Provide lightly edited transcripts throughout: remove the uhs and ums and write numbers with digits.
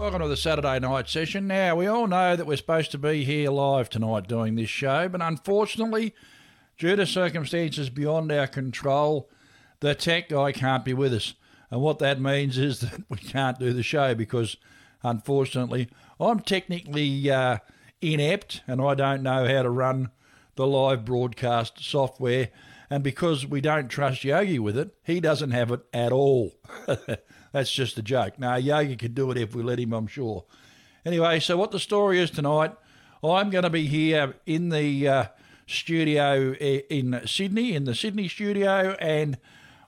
Welcome to the Saturday night session. Now, we all know that we're supposed to be here live tonight doing this show, but unfortunately, due to circumstances beyond our control, the tech guy can't be with us. And what that means is that we can't do the show because, unfortunately, I'm technically inept and I don't know how to run the live broadcast software. And because we don't trust Yogi with it, he doesn't have it at all. That's just a joke. No, Yogi could do it if we let him, I'm sure. Anyway, so what the story is tonight, I'm going to be here in the studio in the Sydney studio, and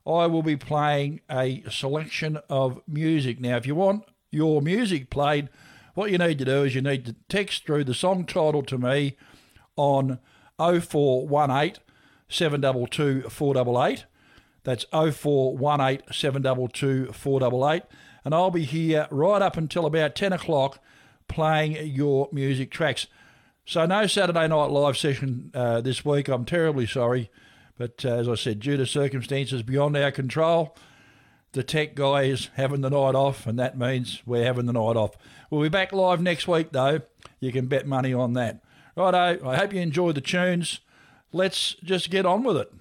I will be playing a selection of music. Now, if you want your music played, what you need to do is you need to text through the song title to me on 0418 722 488. That's 0418 722 488. And I'll be here right up until about 10 o'clock playing your music tracks. So no Saturday night live session this week. I'm terribly sorry. But as I said, due to circumstances beyond our control, the tech guy is having the night off, and that means we're having the night off. We'll be back live next week, though. You can bet money on that. Righto, I hope you enjoy the tunes. Let's just get on with it.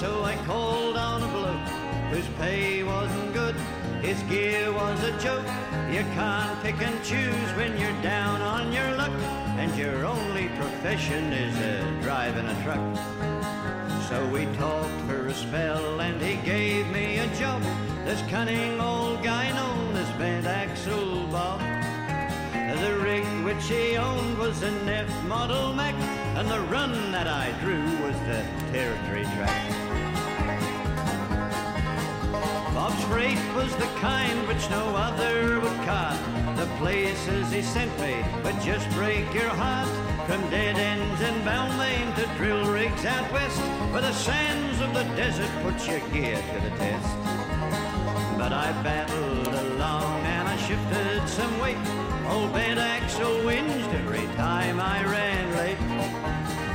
So I called down a bloke whose pay wasn't good, his gear was a joke. You can't pick and choose when you're down on your luck, and your only profession is driving a truck. So we talked for a spell and he gave me a job, this cunning old guy known as Bent Axle Bob. The rig which he owned was a Neff model Mac, and the run that I drew was the territory track. Bob's freight was the kind which no other would cart. The places he sent me would just break your heart. From dead ends in Balmain to drill rigs out west, where the sands of the desert put your gear to the test. But I battled along and I shifted some weight. Old Bent Axle whinged every time I ran late.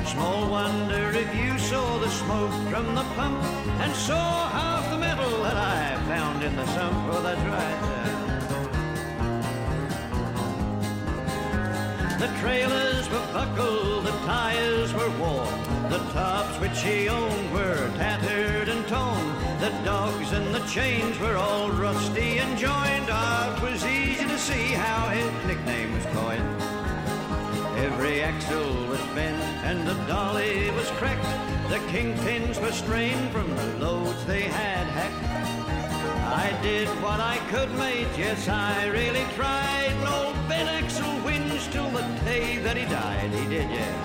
Small wonder if you saw the smoke from the pump and saw half the metal that I found in the sump. Well, that's right there. The trailers were buckled, the tires were worn, the tops which he owned were tattered and torn, the dogs and the chains were all rusty and joined. It was easy to see how his nickname was coined. Every axle was bent and the dolly was cracked, the kingpins were strained from the loads they had hacked. I did what I could, mate, yes, I really tried, and old Ben Axle whinged till the day that he died. He did, yeah.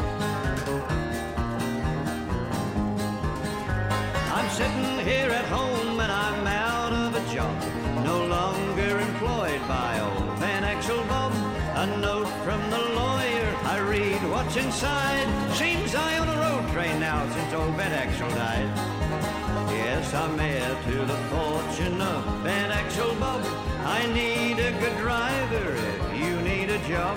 I'm sitting here at home and I'm out of a job, no longer employed by old Ben Axle Bob. A note from the lawyer, I read what's inside. Seems I own a road train now since old Ben Axle died. Yes, I'm heir to the fortune of Ben Axle Bob. I need a good driver if you need a job.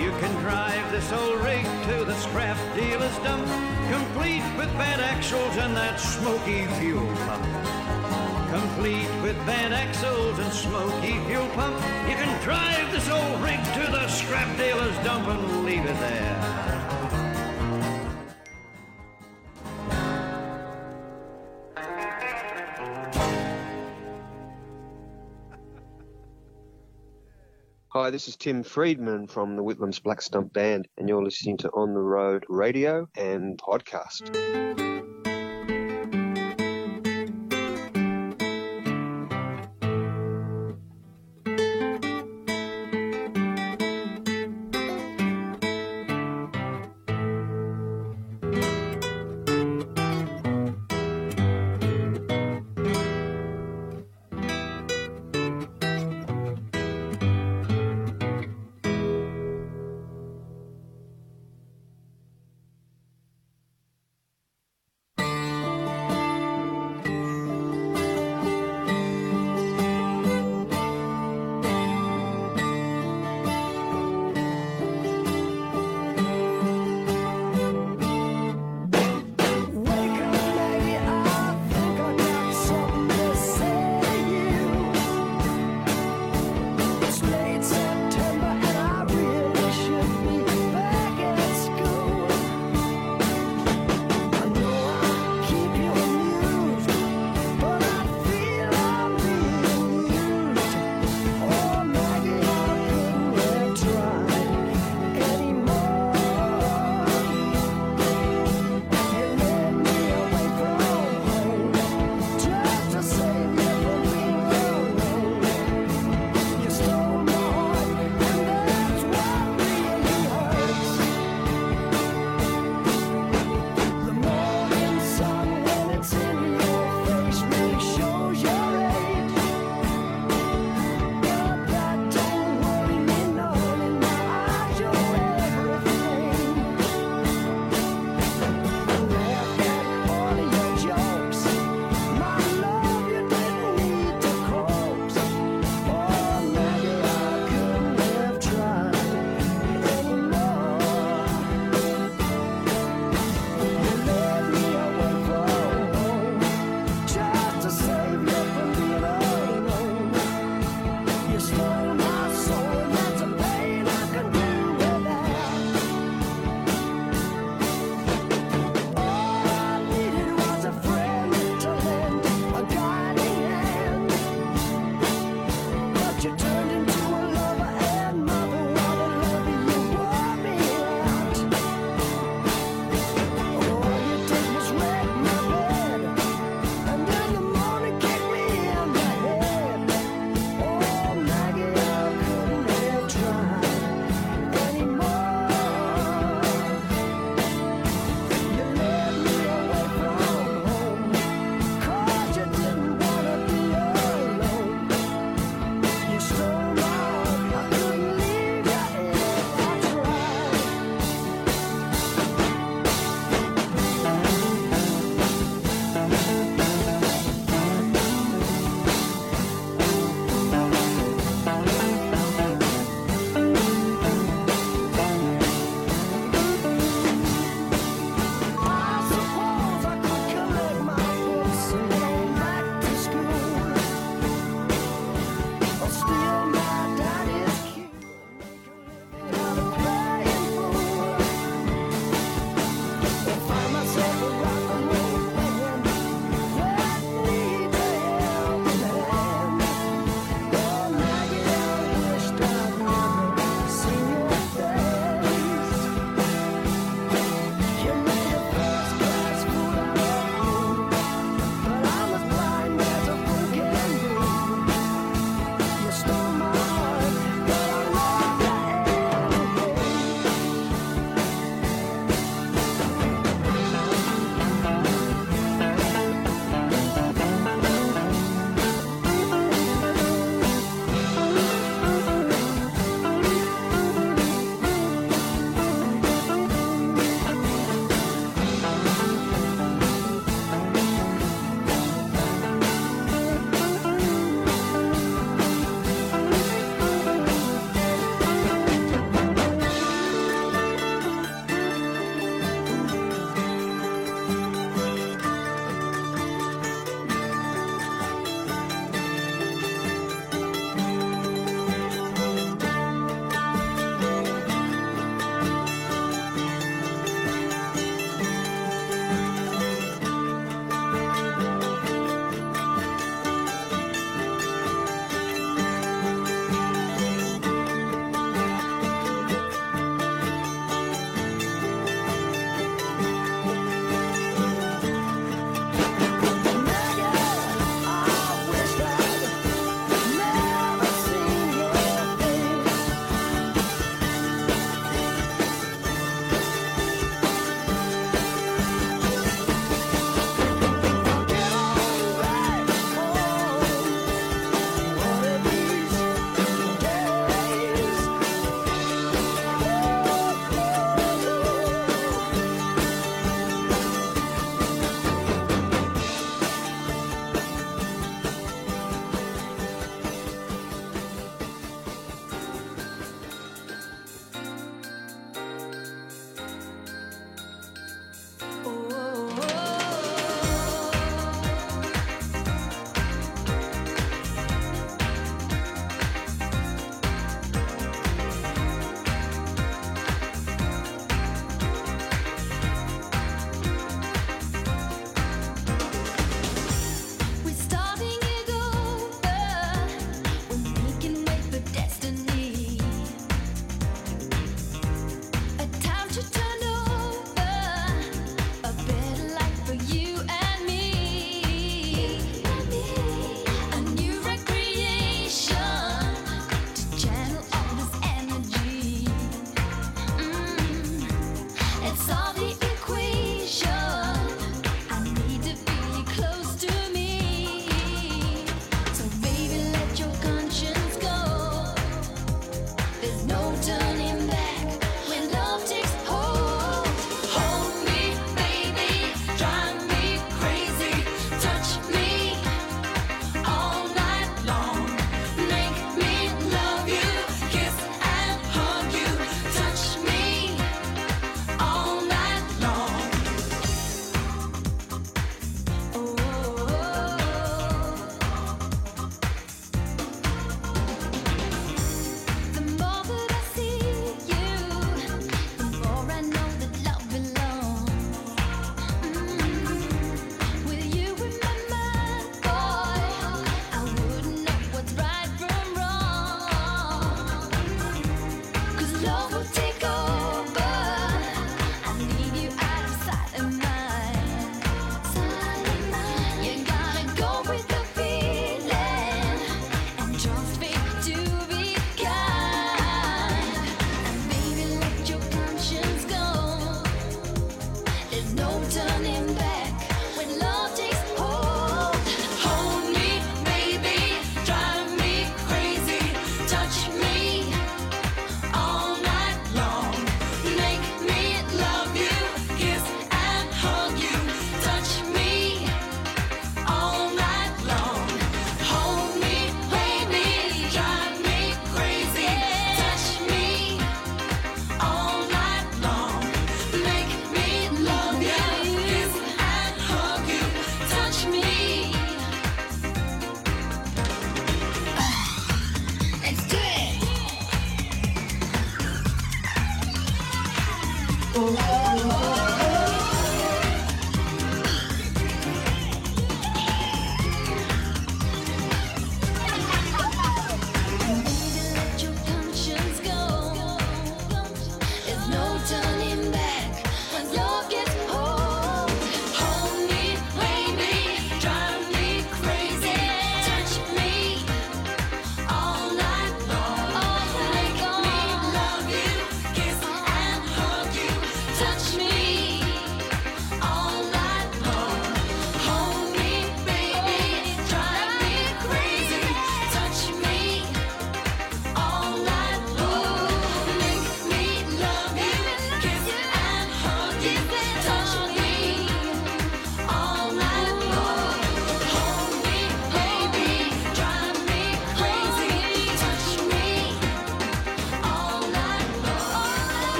You can drive this old rig to the scrap dealer's dump, complete with Ben Axles and that smoky fuel pump. complete with van axles and smoky fuel pump. You can drive this old rig to the scrap dealer's dump and leave it there. Hi, this is Tim Friedman from the Whitlam's Black Stump Band, and you're listening to On the Road Radio and Podcast.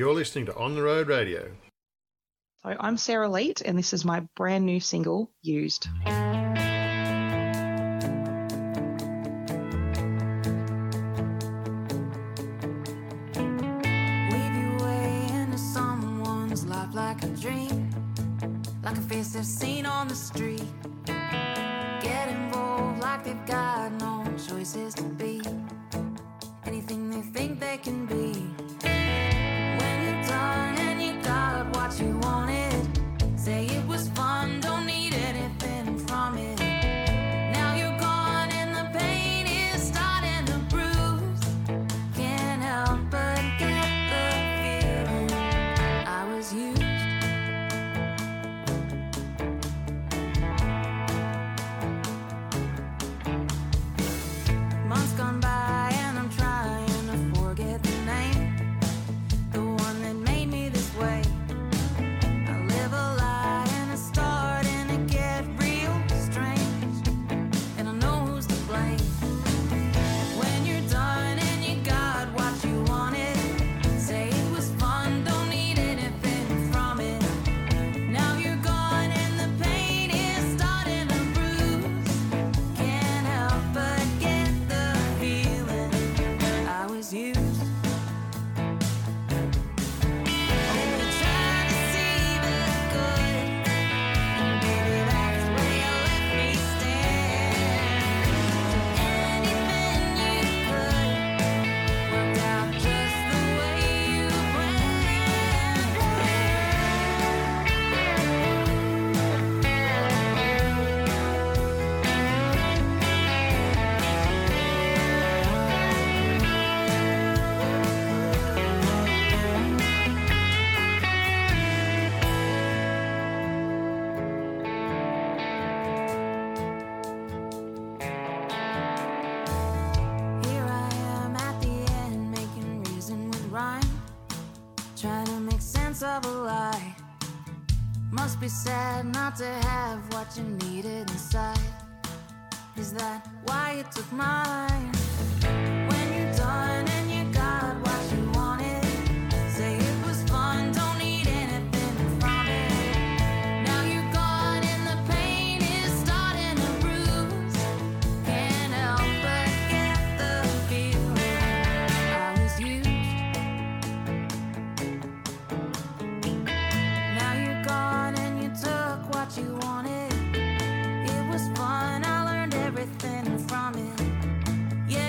You're listening to On the Road Radio. So I'm Sarah Leet, and this is my brand new single, Used. They've seen on the street, get involved like they've got no choices to be anything they think they can be. When you're done and you got what you wanted, say it was fun, don't need anything from it. Now you're gone and the pain is starting to bruise, can't help but get the feeling I was used. Must be sad not to have what you needed inside. Is that why you took mine? When you're done and you got what you wanted, say it was fun, don't need anything from it. Now you're gone and the pain is starting to bruise, can't help but get the feeling I was used. You wanted, it was fun, I learned everything from it. Yeah.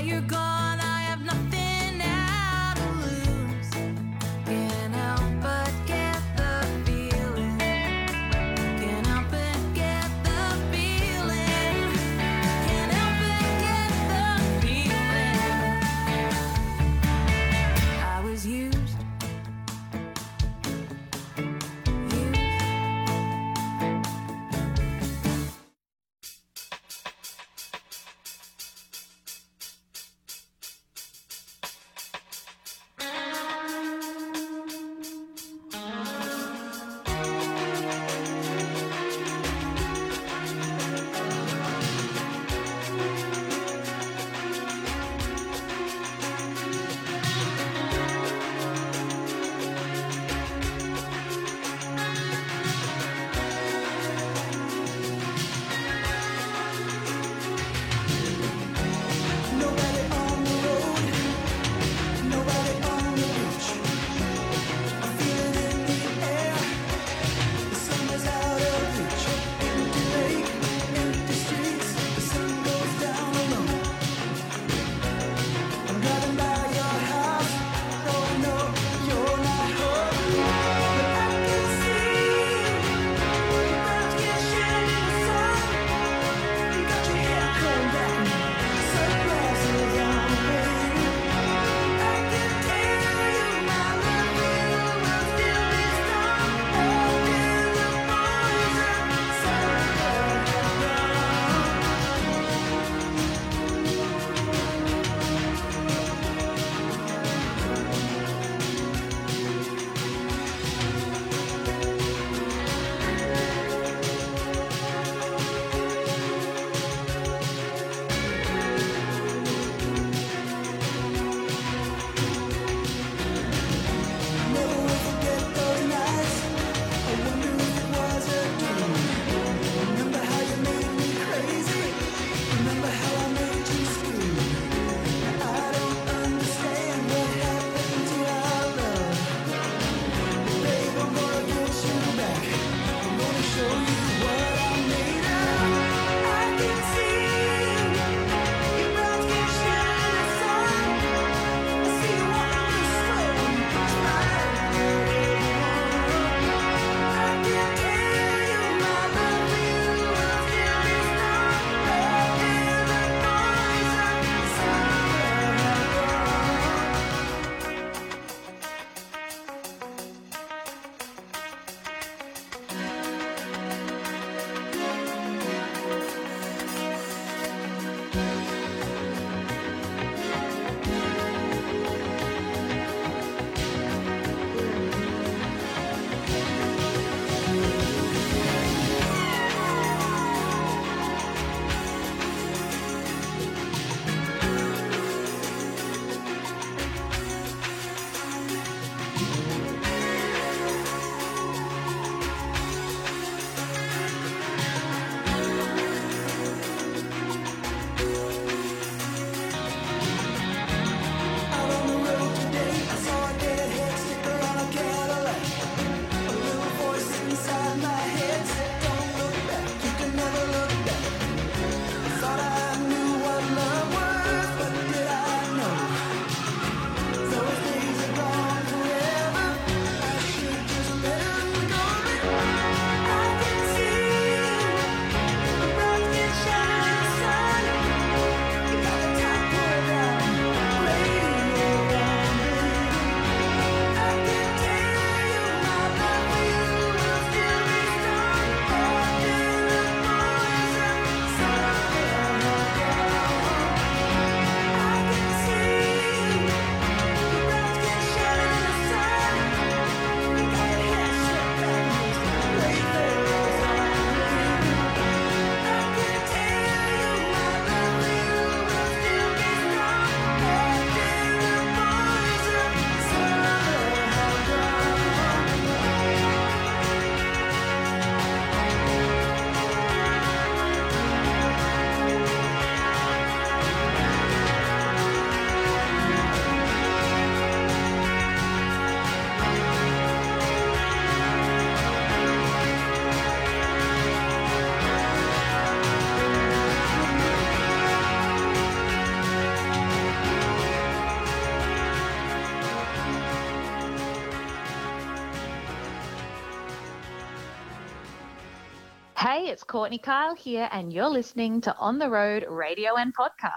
Hey, it's Courtney Kyle here, and you're listening to On the Road Radio and Podcast.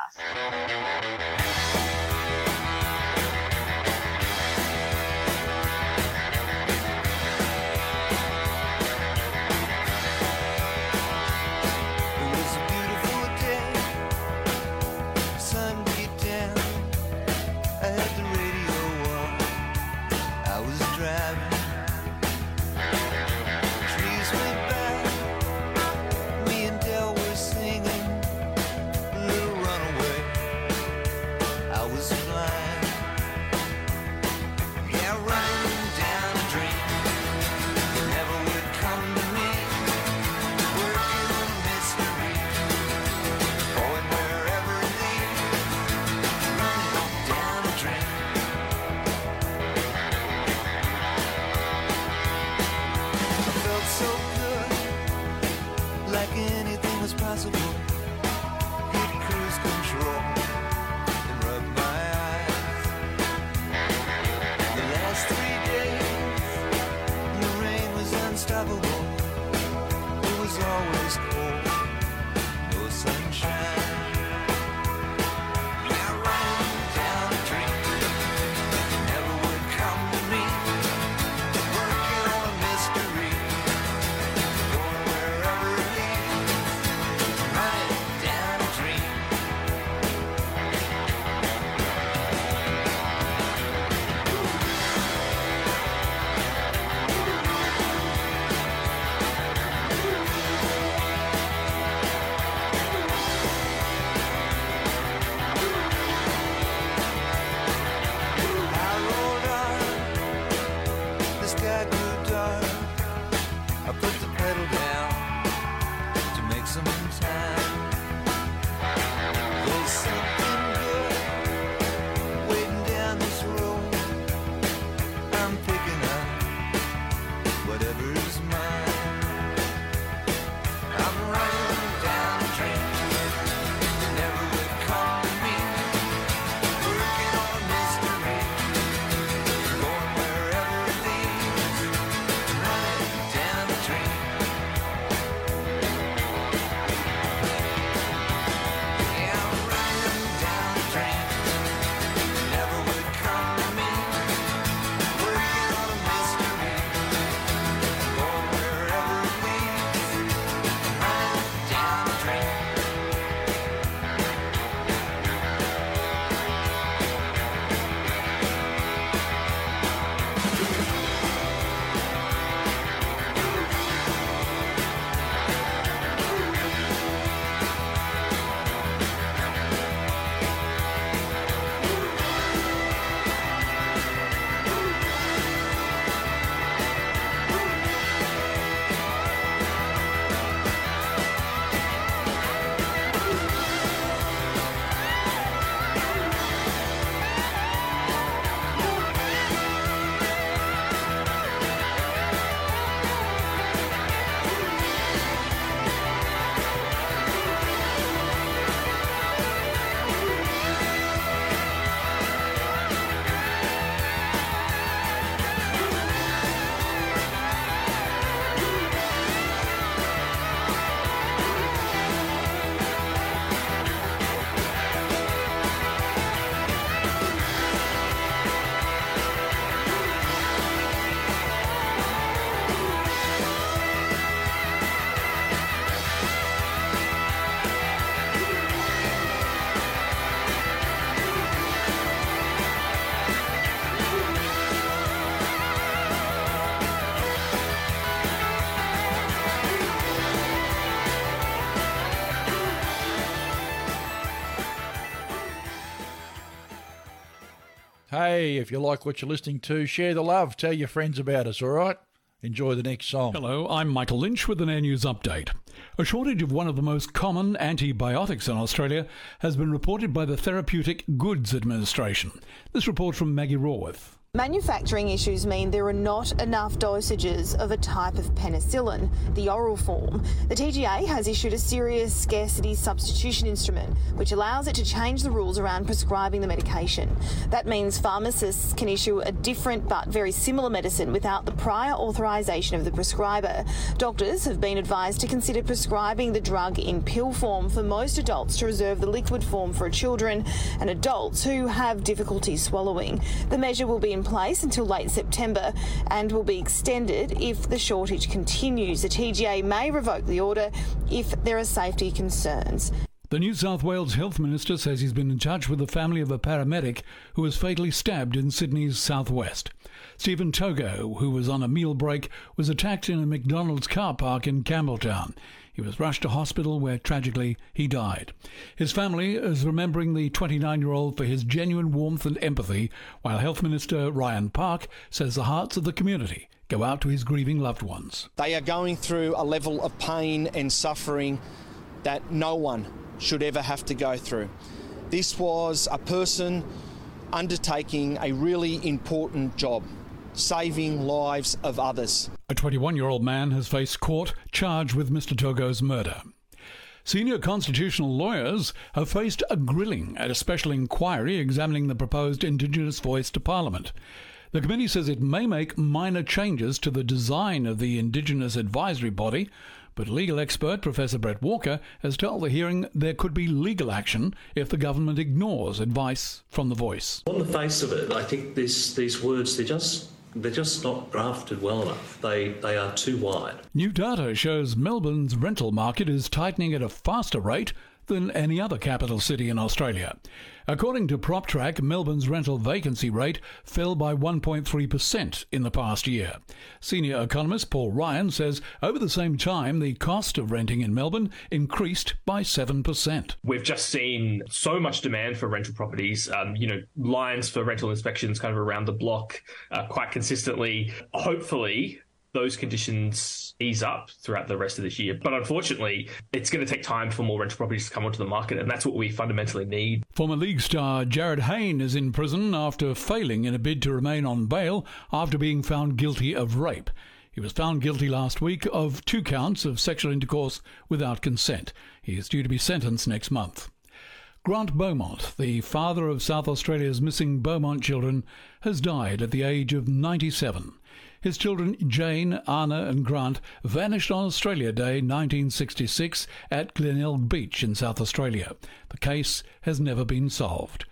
It was a beautiful day, sun beat down, I had the radio on, I was driving. Hey, if you like what you're listening to, share the love. Tell your friends about us, all right? Enjoy the next song. Hello, I'm Michael Lynch with an Air News update. A shortage of one of the most common antibiotics in Australia has been reported by the Therapeutic Goods Administration. This report from Maggie Raworth. Manufacturing issues mean there are not enough dosages of a type of penicillin, the oral form. The TGA has issued a serious scarcity substitution instrument, which allows it to change the rules around prescribing the medication. That means pharmacists can issue a different but very similar medicine without the prior authorisation of the prescriber. Doctors have been advised to consider prescribing the drug in pill form for most adults to reserve the liquid form for children and adults who have difficulty swallowing. The measure will be in place until late September and will be extended if the shortage continues. The TGA may revoke the order if there are safety concerns. The New South Wales Health Minister says he's been in touch with the family of a paramedic who was fatally stabbed in Sydney's southwest. Stephen Togo, who was on a meal break, was attacked in a McDonald's car park in Campbelltown. He was rushed to hospital where, tragically, he died. His family is remembering the 29-year-old for his genuine warmth and empathy, while Health Minister Ryan Park says the hearts of the community go out to his grieving loved ones. They are going through a level of pain and suffering that no one should ever have to go through. This was a person undertaking a really important job, saving lives of others. A 21-year-old man has faced court charged with Mr. Togo's murder. Senior constitutional lawyers have faced a grilling at a special inquiry examining the proposed Indigenous voice to Parliament. The committee says it may make minor changes to the design of the Indigenous advisory body, but legal expert Professor Brett Walker has told the hearing there could be legal action if the government ignores advice from the voice. On the face of it, I think these words, they're just not drafted well enough. They are too wide. New data shows Melbourne's rental market is tightening at a faster rate than any other capital city in Australia. According to PropTrack, Melbourne's rental vacancy rate fell by 1.3% in the past year. Senior economist Paul Ryan says over the same time, the cost of renting in Melbourne increased by 7%. We've just seen so much demand for rental properties, lines for rental inspections kind of around the block quite consistently. Hopefully, those conditions ease up throughout the rest of this year. But unfortunately, it's going to take time for more rental properties to come onto the market, and that's what we fundamentally need. Former league star Jarryd Hayne is in prison after failing in a bid to remain on bail after being found guilty of rape. He was found guilty last week of 2 counts of sexual intercourse without consent. He is due to be sentenced next month. Grant Beaumont, the father of South Australia's missing Beaumont children, has died at the age of 97. His children Jane, Anna and Grant vanished on Australia Day 1966 at Glenelg Beach in South Australia. The case has never been solved.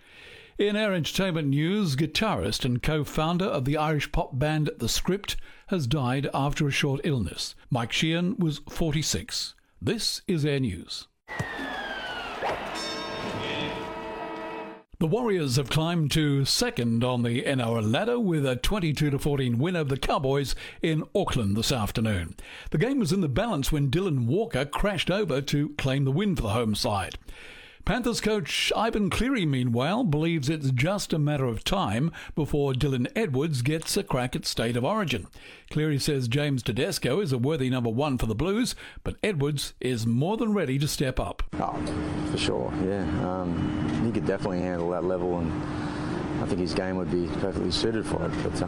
In our entertainment news, guitarist and co-founder of the Irish pop band The Script has died after a short illness. Mike Sheehan was 46. This is Air News. The Warriors have climbed to second on the NRL ladder with a 22-14 win over the Cowboys in Auckland this afternoon. The game was in the balance when Dylan Walker crashed over to claim the win for the home side. Panthers coach Ivan Cleary, meanwhile, believes it's just a matter of time before Dylan Edwards gets a crack at State of Origin. Cleary says James Tedesco is a worthy number 1 for the Blues, but Edwards is more than ready to step up. Oh, for sure, yeah. He could definitely handle that level, and I think his game would be perfectly suited for it. But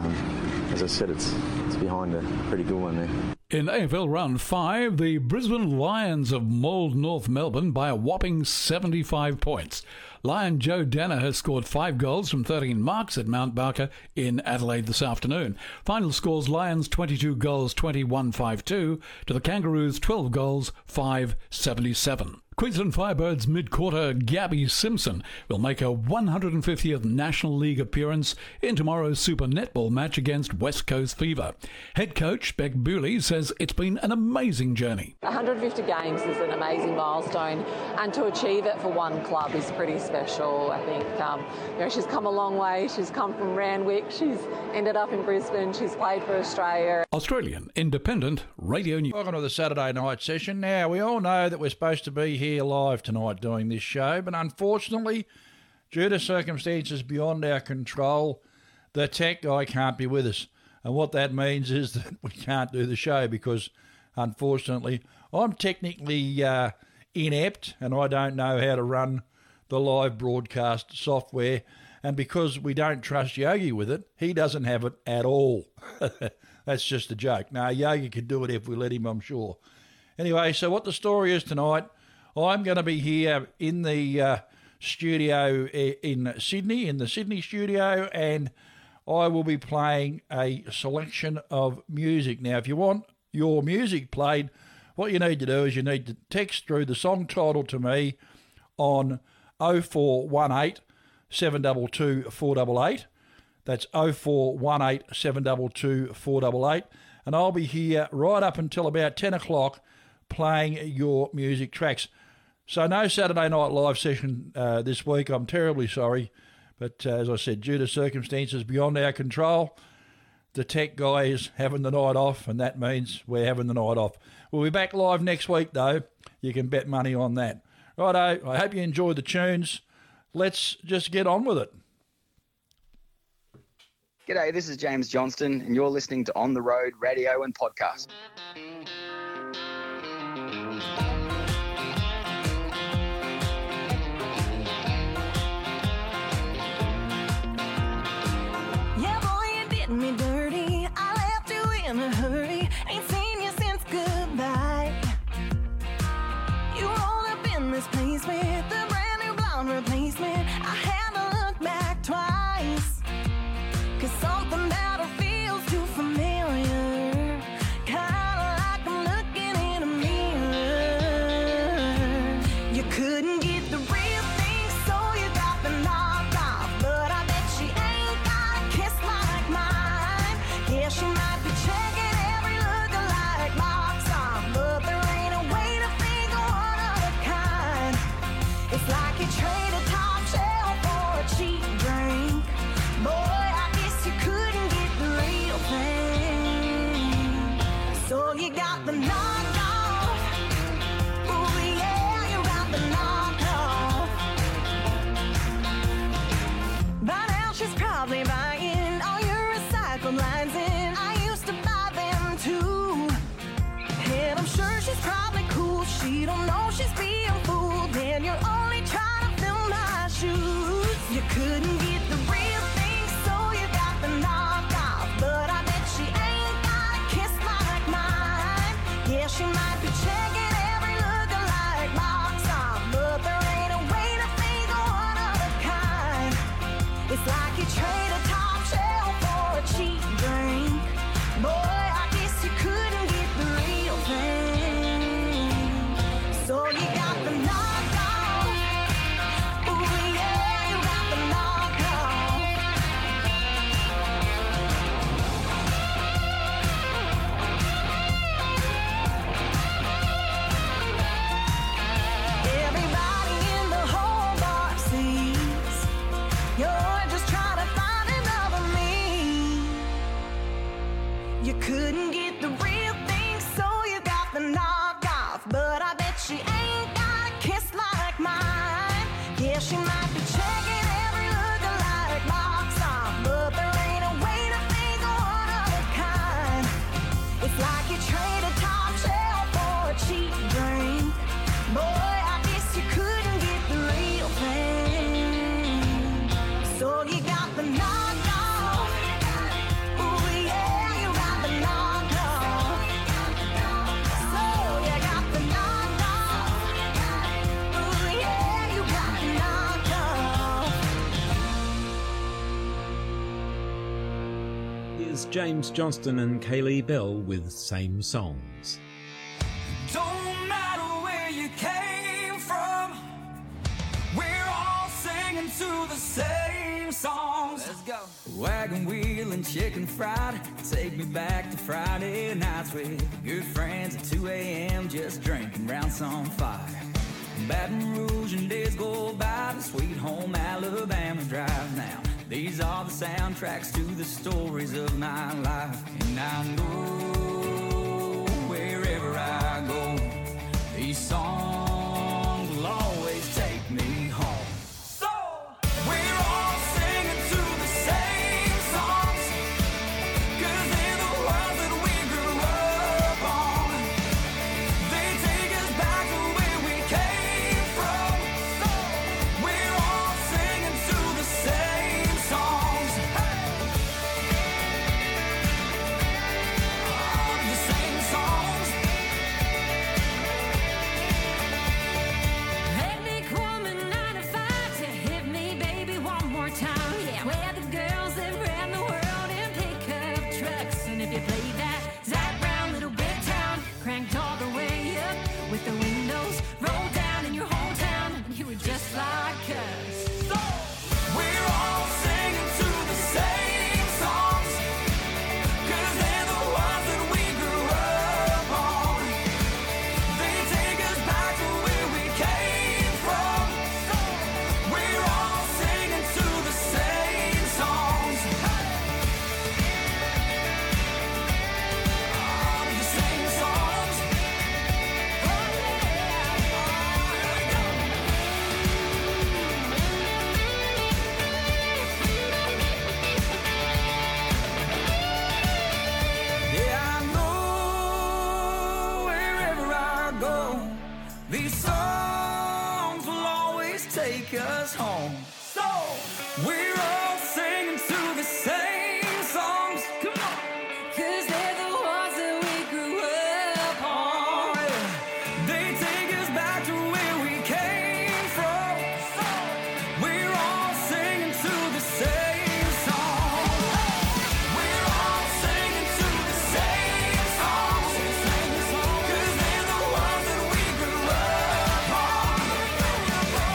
as I said, it's behind a pretty good one there. In AFL Round 5, the Brisbane Lions have mauled North Melbourne by a whopping 75 points. Lion Joe Danner has scored 5 goals from 13 marks at Mount Barker in Adelaide this afternoon. Final scores, Lions 22 goals, 21-5-2, to the Kangaroos 12 goals, 5-77. Queensland Firebirds mid-quarter Gabby Simpson will make her 150th National League appearance in tomorrow's Super Netball match against West Coast Fever. Head coach Beck Bewley says it's been an amazing journey. 150 games is an amazing milestone, and to achieve it for one club is pretty special. I think she's come a long way. She's come from Randwick. She's ended up in Brisbane. She's played for Australia. Australian Independent Radio News. Welcome to the Saturday night session. Now, we all know that we're supposed to be here live tonight doing this show, but unfortunately, due to circumstances beyond our control, the tech guy can't be with us, and what that means is that we can't do the show because, unfortunately, I'm technically inept and I don't know how to run the live broadcast software, And because we don't trust Yogi with it, he doesn't have it at all. That's just a joke. No, Yogi could do it if we let him, I'm sure. Anyway, so what the story is tonight, I'm going to be here in the studio in the Sydney studio, and I will be playing a selection of music. Now, if you want your music played, what you need to do is you need to text through the song title to me on 0418 722 488. That's 0418 722 488. And I'll be here right up until about 10 o'clock playing your music tracks. So no Saturday Night Live session this week. I'm terribly sorry. But as I said, due to circumstances beyond our control, the tech guy is having the night off, and that means we're having the night off. We'll be back live next week, though. You can bet money on that. Righto, I hope you enjoy the tunes. Let's just get on with it. G'day, this is James Johnston, and you're listening to On the Road Radio and Podcast. Yeah, boy, you did me dirty. I left you in a hurry. Ain't seen you since goodbye. You rolled up in this place with a brand new blonde replacement. I haven't looked back twice. Cause something that I feel's too familiar, kinda like I'm looking in a mirror. You couldn't get the real thing, so you got the knockoff. But I bet she ain't got a kiss like mine. Yeah, she might be checking every lookalike box off, but there ain't a way to figure one of a kind. It's like you traded top shelf for a cheap drink. Boy, so you got the knock-off. Ooh, yeah, you got the knock-off. By now she's probably buying all your recycled lines in. I used to buy them too. And I'm sure she's probably cool. She don't know she's being fooled. And you're only trying to fill my shoes. You couldn't get the real thing, so you got the knock-off. But I bet she ain't got a kiss like mine. Yeah, she might be checking every lookalike box off, but there ain't a way to figure one of a kind. It's like you trade a top shelf for a cheap drink. Boy, I guess you couldn't get the real thing. So you got the knockoff. Ooh, yeah, you got the knockoff. Everybody in the whole bar sees you're just trying to find another me. You couldn't get the real thing, so you got the knockoff. But I bet she ain't got a kiss like mine. Yeah, she might be checking every lookalike box off, but there ain't a way to figure one of a kind. It's like you traded top shelf for a cheap drink. Boy, I guess you couldn't get the real thing. So you got the knockoff. Ooh, yeah, you got the knockoff. So you got the knockoff. Ooh, yeah, you got the knockoff. Here's James Johnston and Kaylee Bell with Same Songs. Don't matter where you came from, we're all singing to the same songs. Let's go. Wagon wheel and chicken fried, take me back to Friday nights with good friends at 2 a.m. just drinking round some fire. Baton Rouge and days go by to sweet home Alabama drive now. These are the soundtracks to the stories of my life. And I know wherever I go, these songs will always take me home. So we're all singing to the same songs, cause they're the ones that we grew up on. They take us back to where we came from. So we're all singing to the same take us home. So we're all singing to the same songs. Come on. 'Cause they're the ones that we grew up on. They take us back to where we came from. So we're all singing to the same song. We're all singing to the same songs. 'Cause they're the ones that we grew up on.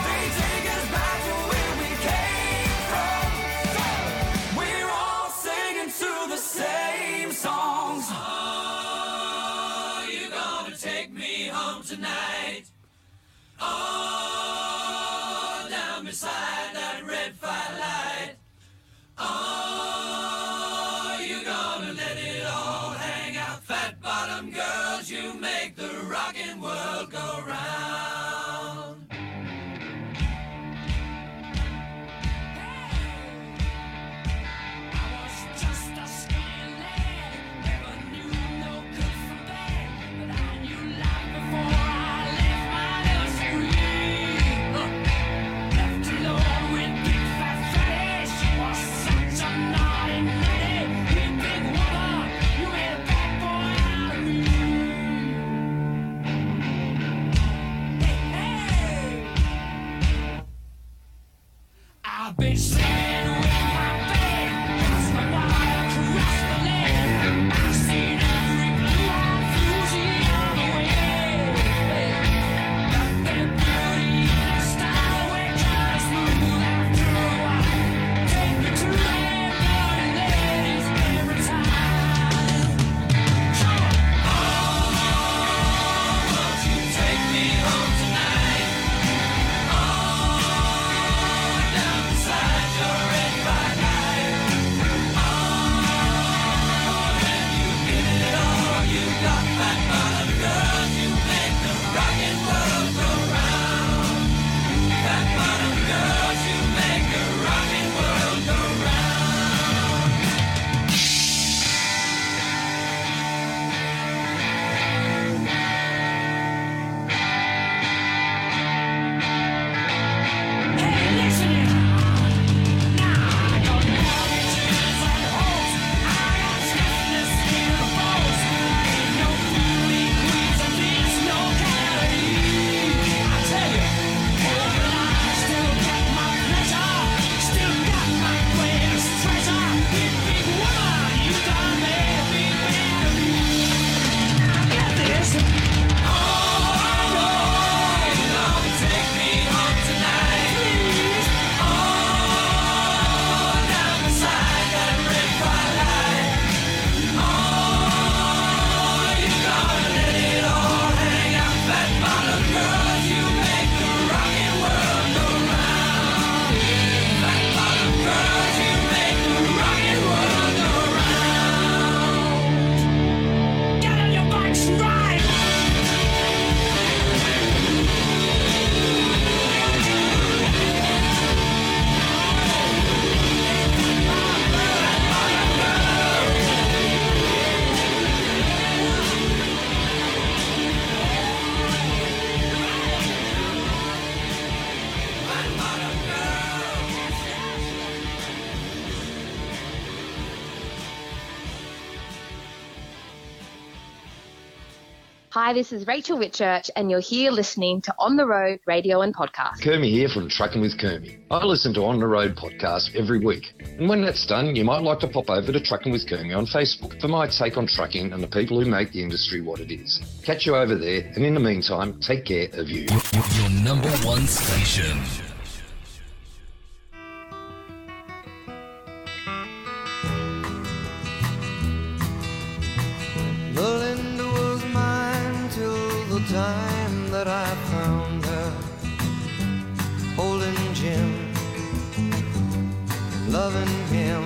They take us back to where we came from. So we're all singing to the same songs. Oh, you're gonna take me home tonight. Oh, down beside that red firelight. Oh, you're gonna let it all hang out. Fat bottom girls, you make the rockin' world go round. I've been singing with my babe, cross the water, cross the land. I've seen every blue-eyed Fuji on the way. But their beauty and their style were kind of smooth after a while. Take me to their bloody ladies every time. Come on. Oh, won't you take me home tonight? Oh, down beside your red firelight. Oh, and you give it all. You got that bottom girl. You make the rockin' world go round. That bottom girl. You make the rockin' world go round. Hey, listen here. Now I got mortgages and hoes. I got stiffness in the bones. Ain't no foolie queens and thieves, no calories. I tell you, all the lies still got my pleasure, still got my queen's treasure. Big, big woman, you done made me marry. I got this. Oh, you gonna take me home tonight. Oh, down beside that red firelight. Oh, you gonna let it all hang out. That bottom girl, you make the rockin' world go round. That bottom girl, you make the rockin' world go round. Get on your bikes and ride. Hi, this is Rachel Whitchurch, and you're here listening to On the Road Radio and Podcast. Kermy here from Trucking with Kermy. I listen to On the Road podcast every week. And when that's done, you might like to pop over to Trucking with Kermy on Facebook for my take on trucking and the people who make the industry what it is. Catch you over there, and in the meantime, take care of you. Your number one station. Belinda was mine till the time that I found her holding Jim, loving him.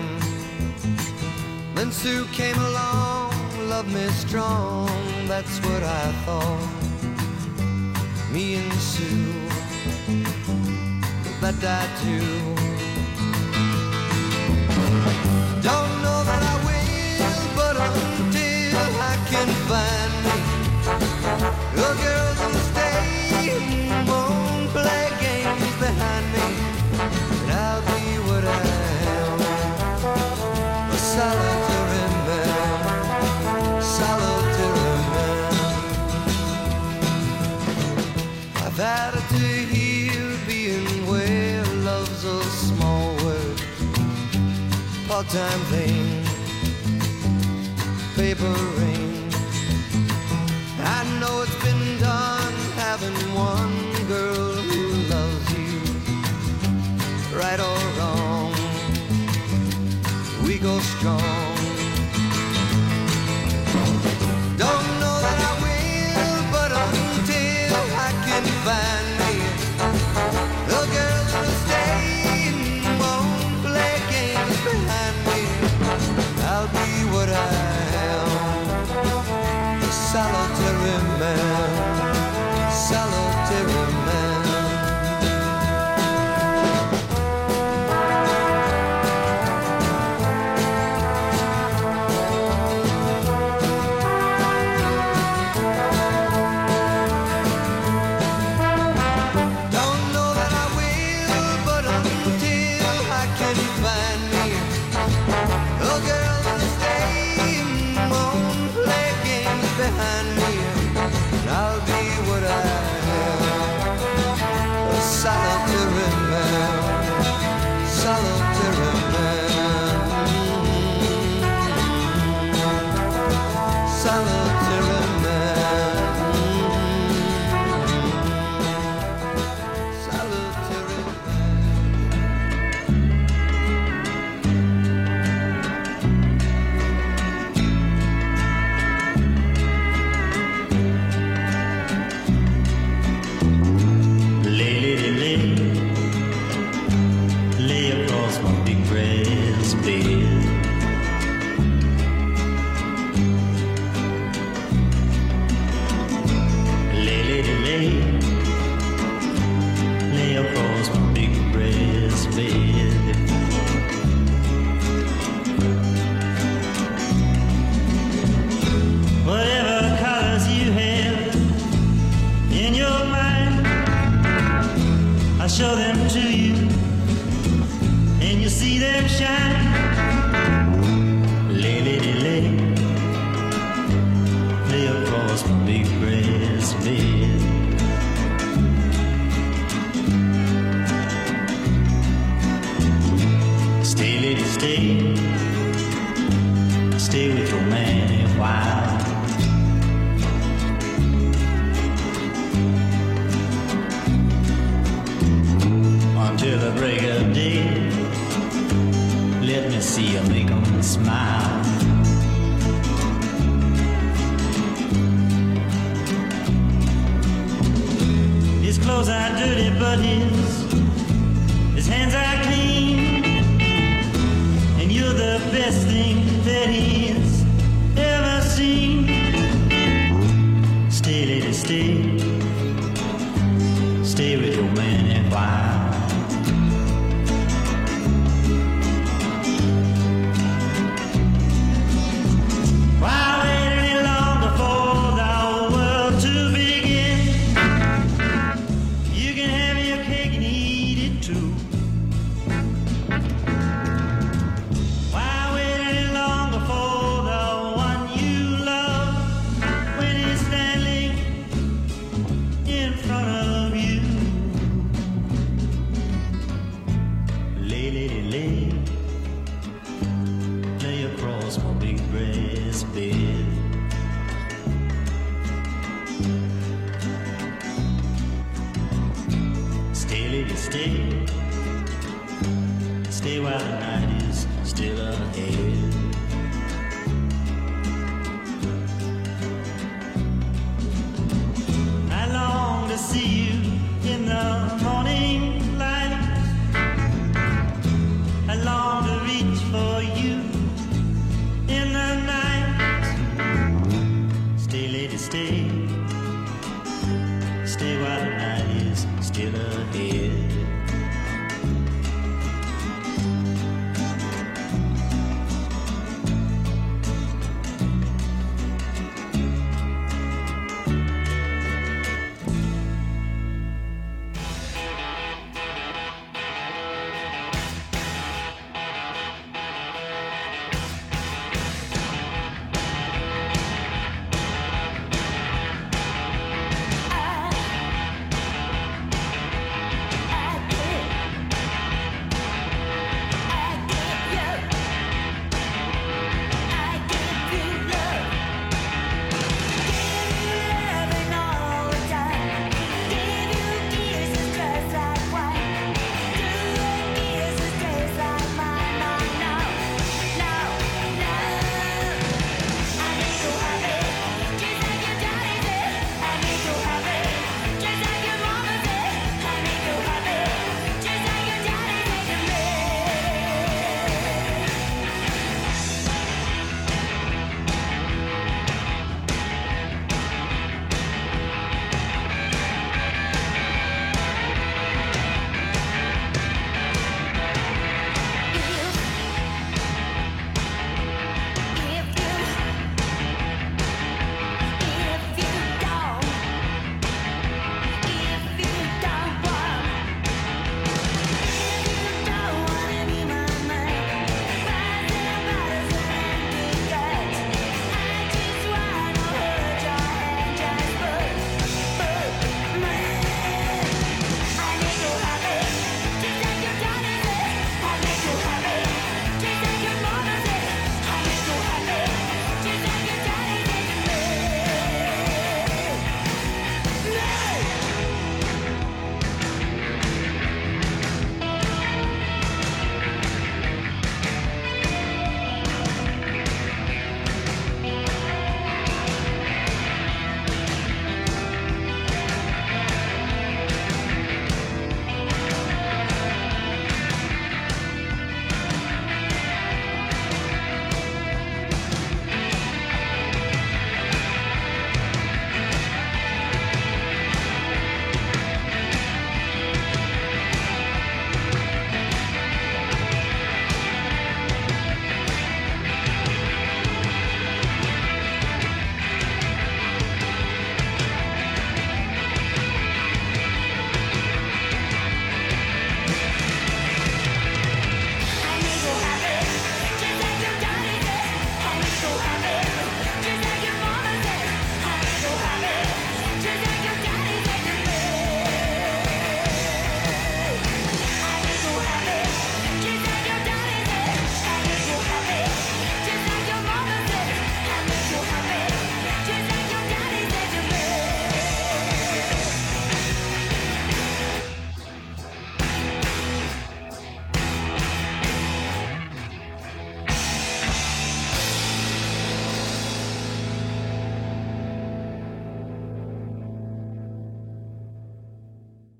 Then Sue came along, loved me strong, that's what I thought. Me and Sue, that died too. Don't know that I will, but until I can find me a girl who'll stay and won't play games behind me. all-time thing, paper rain. I know it's been done having one girl who loves you, right or wrong, we go strong. Don't know that I will, but until I can find me the girl who'll stay and won't play games behind me, I'll be what I am, a solitary man, solitary man.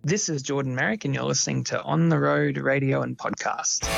This is Jordan Merrick, and you're listening to On the Road Radio and Podcast.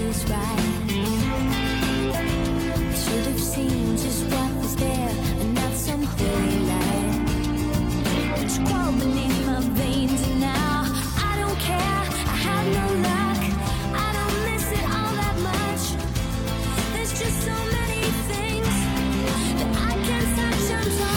is right. I should have seen just what was there and not some holy light. It's crawled beneath my veins and now I don't care. I had no luck. I don't miss it all that much. There's just so many things that I can't touch until.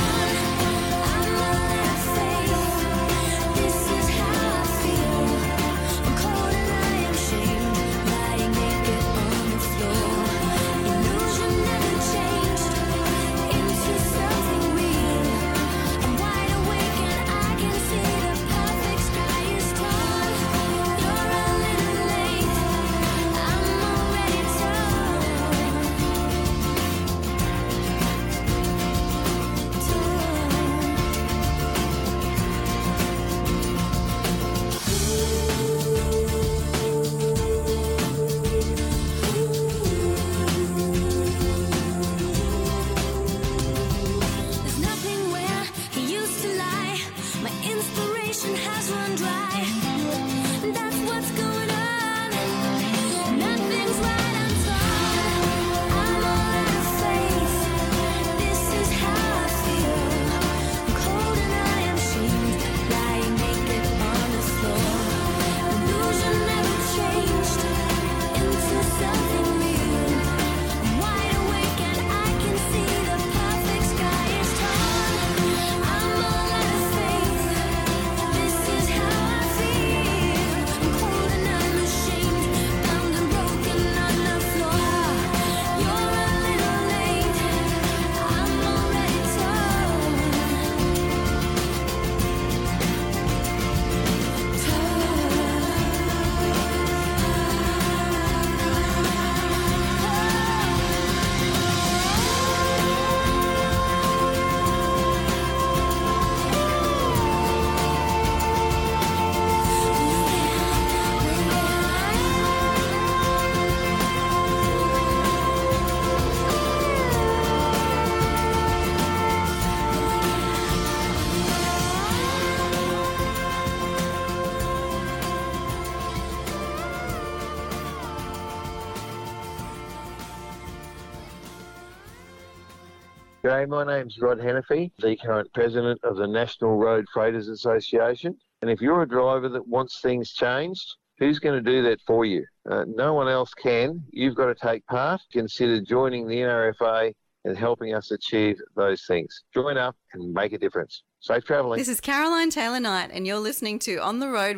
My name's Rod Hanafy, the current president of the National Road Freighters Association. And if you're a driver that wants things changed, who's going to do that for you? No one else can. You've got to take part. Consider joining the NRFA and helping us achieve those things. Join up and make a difference. Safe travelling. This is Caroline Taylor-Knight and you're listening to On the Road.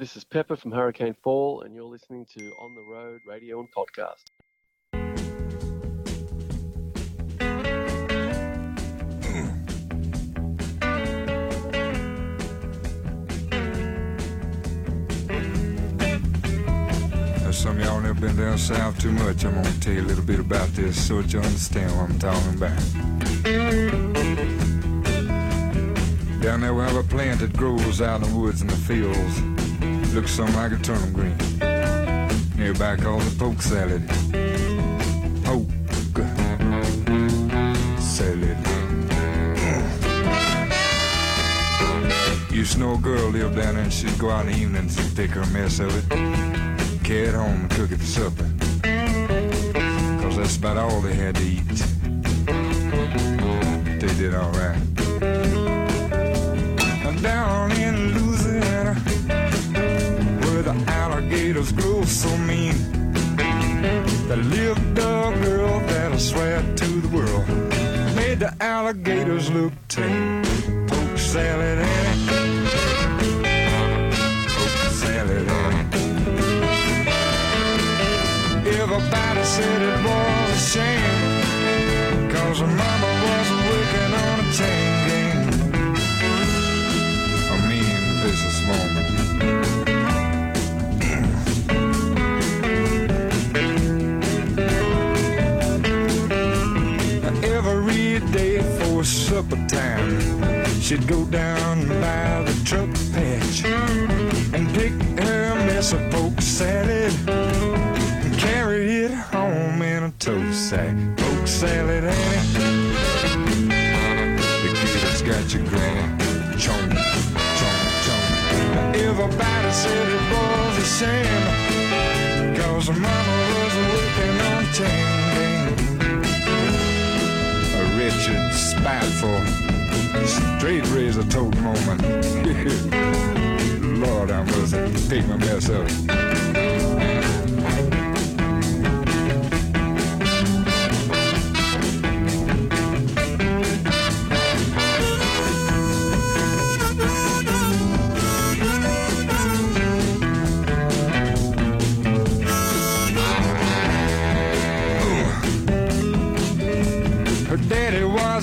This is Pepper from Hurricane Fall, and you're listening to On the Road Radio and Podcast. Some of y'all never been down south too much. I'm gonna tell you a little bit about this so that you understand what I'm talking about. Down there we have a plant that grows out in the woods and the fields. Looks something like a turnip green. Everybody calls it poke salad. Poke salad. Used to know a girl lived down there, and she'd go out in the evenings and pick her a mess of it. Carry it home and cook it for supper, 'cause that's about all they had to eat. They did all right. Down in Louisiana, where the alligators grow so mean, there lived a girl that I swear to the world made the alligators look tame. Poke salad and everybody said it was a shame, 'cause her mama was working on a chain gang. A mean businesswoman. Every day for supper time, she'd go down by the truck patch and pick her mess of poke salad. Carry it home in a tote sack. Poke salad, Annie. The kid's got your granny. Chomp, chomp, chomp. Everybody said it was a shame, 'cause her mama was working on tending. A wretched, spiteful, straight-razor tote moment. Lord, I must take my mess up.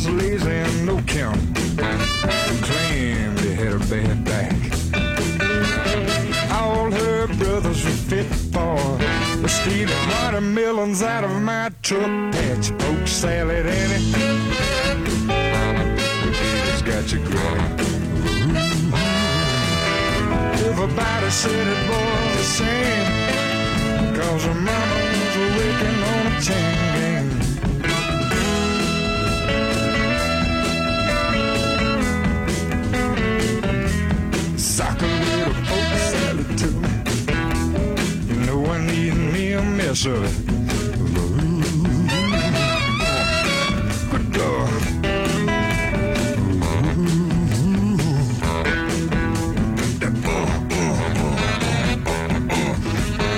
Lazy and no count, claimed he had a bad back. All her brothers were fit for was stealing watermelons out of my truck patch. Poke salad, Annie. The baby's got your granny. Everybody said it was the same, 'cause her mama was waking on a chain. Sock a little poke salad to me. You know I need me a mess of it. Ooh, good Lord.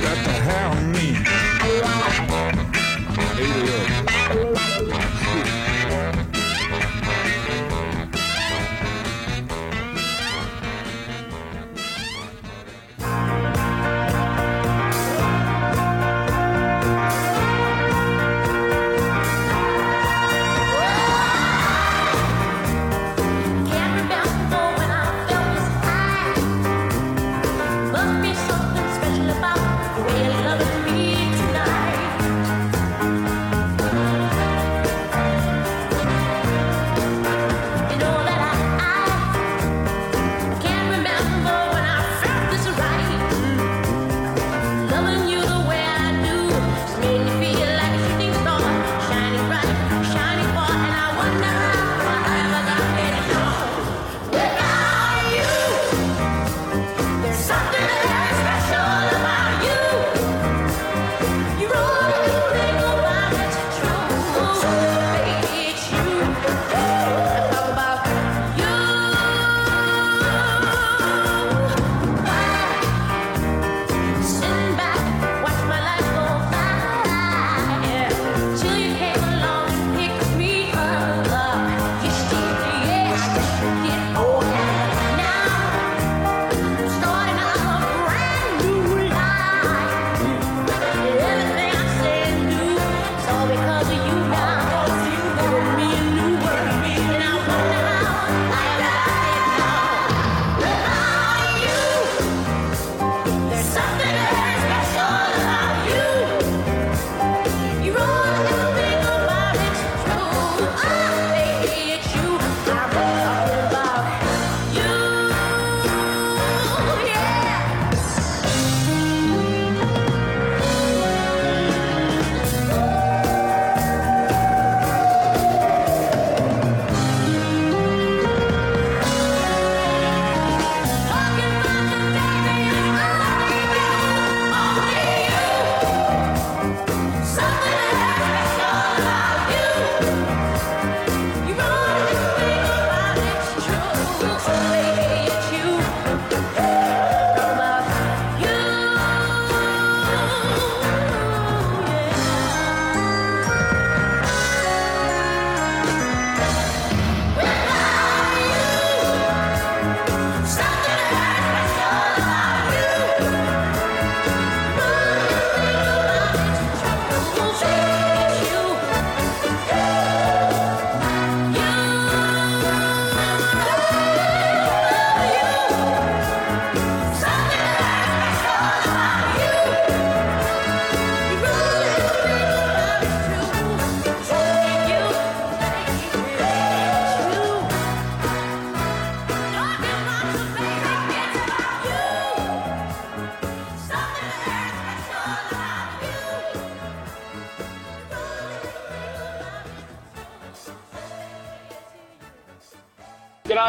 Got the hell on me.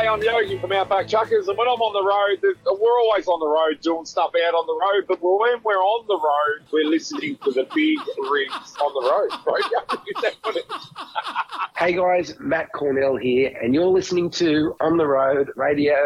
I'm Yogi from Outback Chuckers, and when I'm on the road, we're always on the road doing stuff out on the road, but when we're on the road, we're listening to the big rigs on the road, right? Hey guys, Matt Cornell here, and you're listening to On the Road Radio.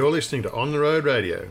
You're listening to On the Road Radio.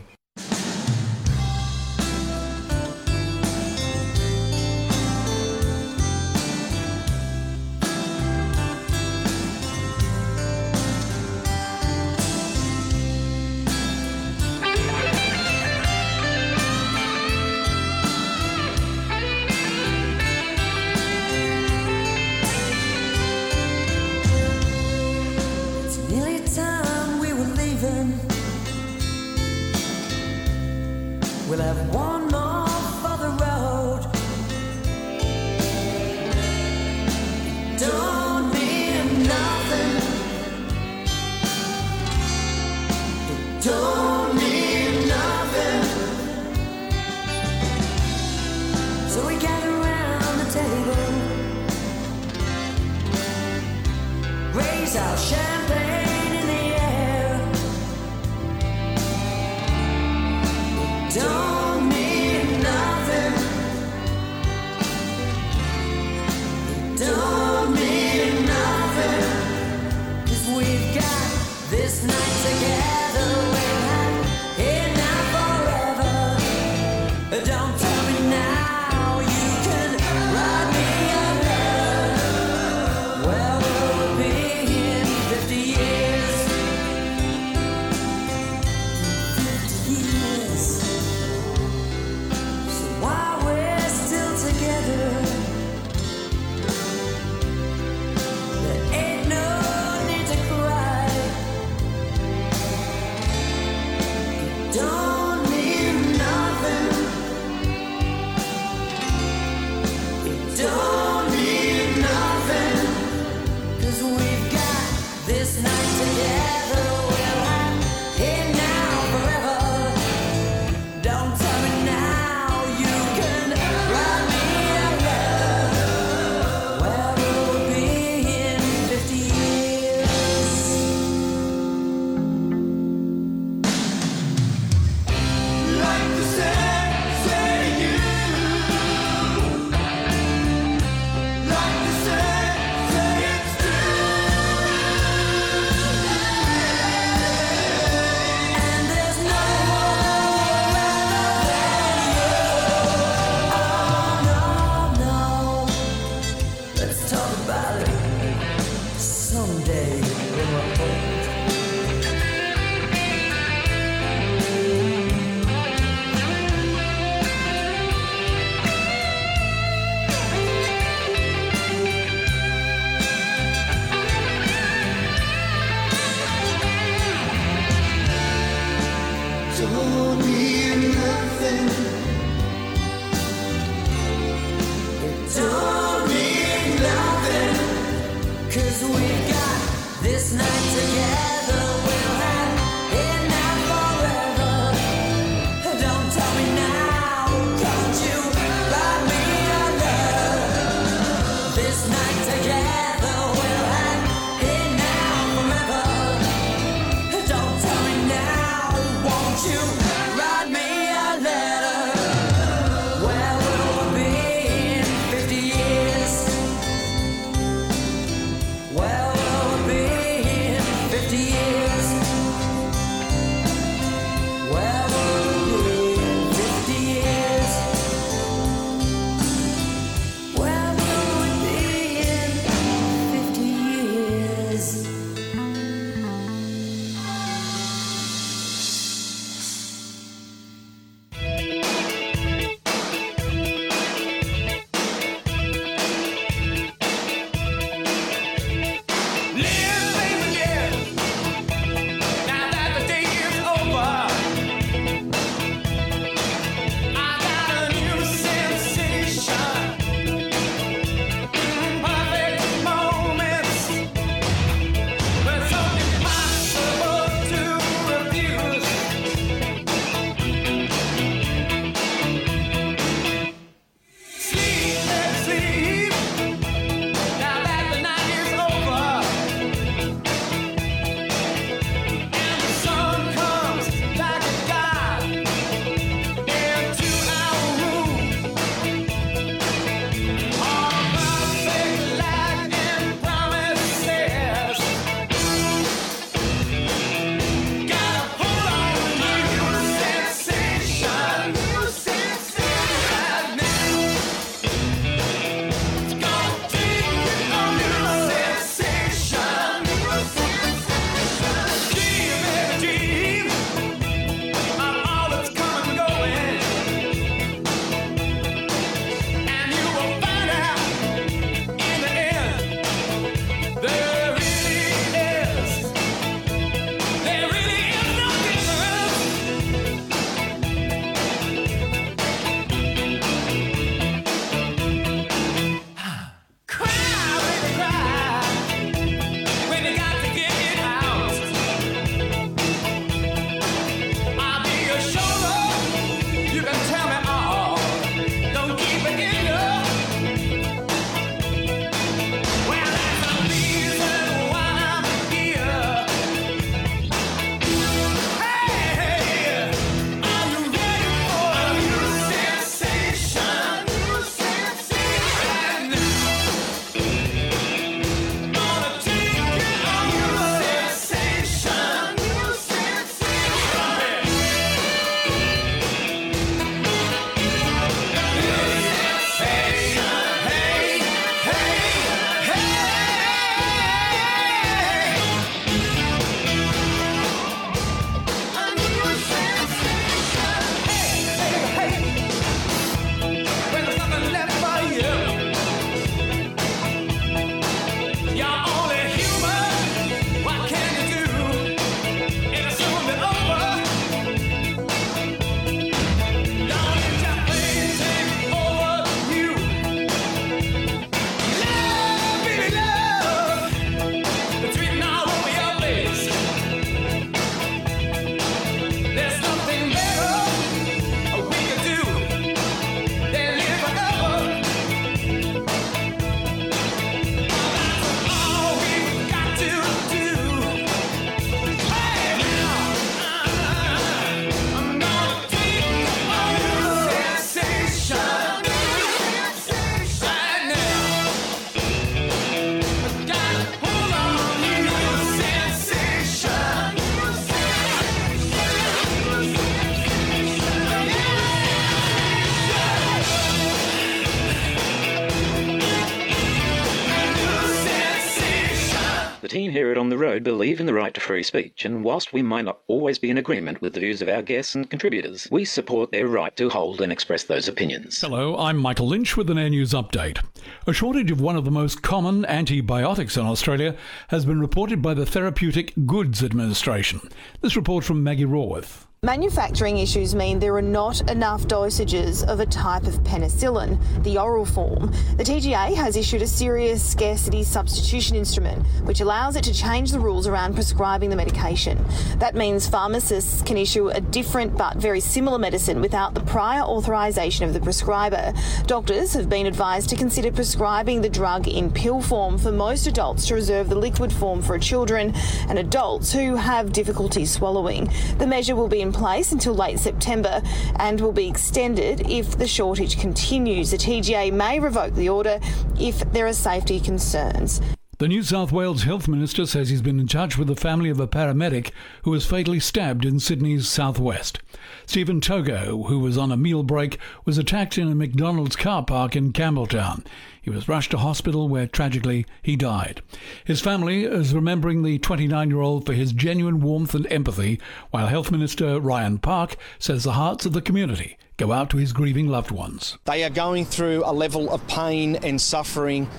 The team here at On the Road believe in the right to free speech, and whilst we might not always be in agreement with the views of our guests and contributors, we support their right to hold and express those opinions. Hello, I'm Michael Lynch with an Air News update. A shortage of one of the most common antibiotics in Australia has been reported by the Therapeutic Goods Administration. This report from Maggie Raworth. Manufacturing issues mean there are not enough dosages of a type of penicillin, the oral form. The TGA has issued a serious scarcity substitution instrument, which allows it to change the rules around prescribing the medication. That means pharmacists can issue a different but very similar medicine without the prior authorisation of the prescriber. Doctors have been advised to consider prescribing the drug in pill form for most adults to reserve the liquid form for children and adults who have difficulty swallowing. The measure will be in place until late September and will be extended if the shortage continues. The TGA may revoke the order if there are safety concerns. The New South Wales Health Minister says he's been in touch with the family of a paramedic who was fatally stabbed in Sydney's southwest. Stephen Togo, who was on a meal break, was attacked in a McDonald's car park in Campbelltown. He was rushed to hospital where, tragically, he died. His family is remembering the 29-year-old for his genuine warmth and empathy, while Health Minister Ryan Park says the hearts of the community go out to his grieving loved ones. They are going through a level of pain and suffering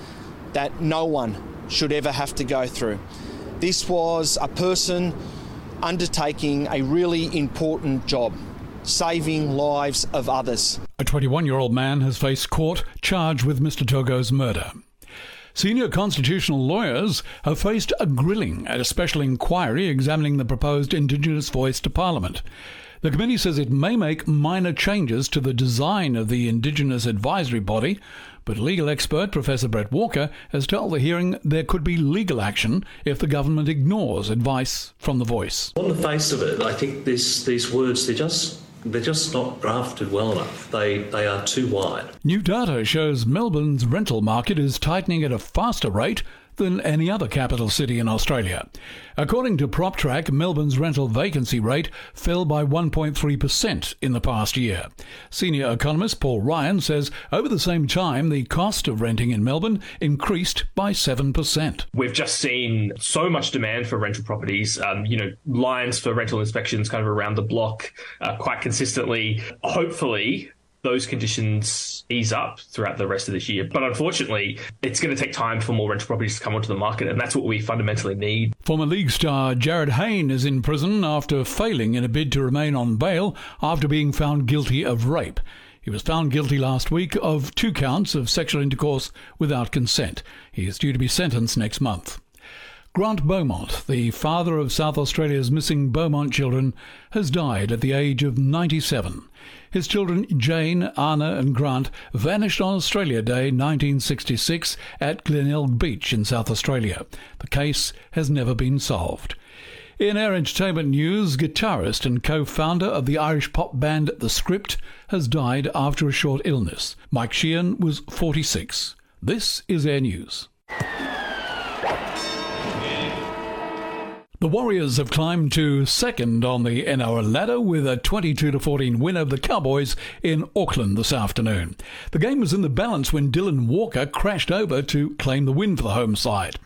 that no one should ever have to go through. This was a person undertaking a really important job, saving lives of others. A 21-year-old man has faced court charged with Mr. Togo's murder. Senior constitutional lawyers have faced a grilling at a special inquiry examining the proposed Indigenous voice to Parliament. The committee says it may make minor changes to the design of the Indigenous advisory body, but legal expert Professor Brett Walker has told the hearing there could be legal action if the government ignores advice from the voice. On the face of it, I think these words, they're just not drafted well enough. They are too wide. New data shows Melbourne's rental market is tightening at a faster rate than any other capital city in Australia. According to PropTrack, Melbourne's rental vacancy rate fell by 1.3% in the past year. Senior economist Paul Ryan says over the same time, the cost of renting in Melbourne increased by 7%. We've just seen so much demand for rental properties, lines for rental inspections kind of around the block quite consistently. Hopefully, those conditions ease up throughout the rest of this year. But unfortunately, it's going to take time for more rental properties to come onto the market, and that's what we fundamentally need. Former league star Jarryd Hayne is in prison after failing in a bid to remain on bail after being found guilty of rape. He was found guilty last week of 2 counts of sexual intercourse without consent. He is due to be sentenced next month. Grant Beaumont, the father of South Australia's missing Beaumont children, has died at the age of 97. His children Jane, Anna and Grant vanished on Australia Day 1966 at Glenelg Beach in South Australia. The case has never been solved. In our entertainment news, guitarist and co-founder of the Irish pop band The Script has died after a short illness. Mike Sheehan was 46. This is Air News. The Warriors have climbed to second on the NRL ladder with a 22-14 win over the Cowboys in Auckland this afternoon. The game was in the balance when Dylan Walker crashed over to claim the win for the home side.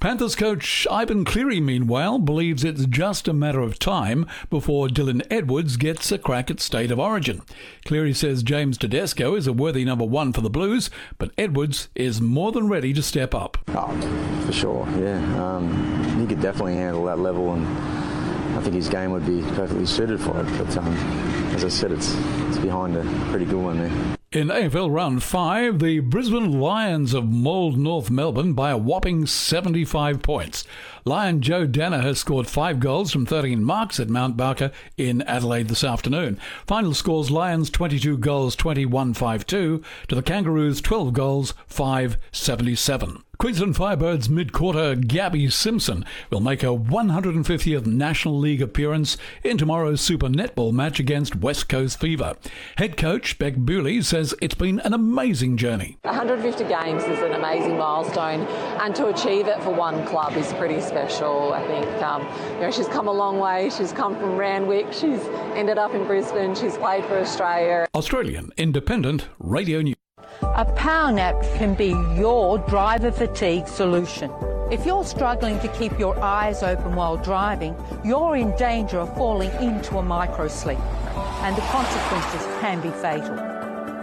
Panthers coach Ivan Cleary, meanwhile, believes it's just a matter of time before Dylan Edwards gets a crack at State of Origin. Cleary says James Tedesco is a worthy number one for the Blues, but Edwards is more than ready to step up. Oh, for sure, yeah. He could definitely handle that level, and I think his game would be perfectly suited for it. But as I said, it's behind a pretty good one there. In AFL Round 5, the Brisbane Lions have mauled North Melbourne by a whopping 75 points. Lion Joe Danner has scored 5 goals from 13 marks at Mount Barker in Adelaide this afternoon. Final scores: Lions 22 goals 21-5-2 to the Kangaroos 12 goals 5-77. Queensland Firebirds mid-quarter Gabby Simpson will make her 150th National League appearance in tomorrow's Super Netball match against West Coast Fever. Head coach Beck Bewley says it's been an amazing journey. 150 games is an amazing milestone, and to achieve it for one club is pretty special. I think she's come a long way. She's come from Randwick. She's ended up in Brisbane. She's played for Australia. Australian Independent Radio News. A PowerNap can be your driver fatigue solution. If you're struggling to keep your eyes open while driving, you're in danger of falling into a microsleep, and the consequences can be fatal.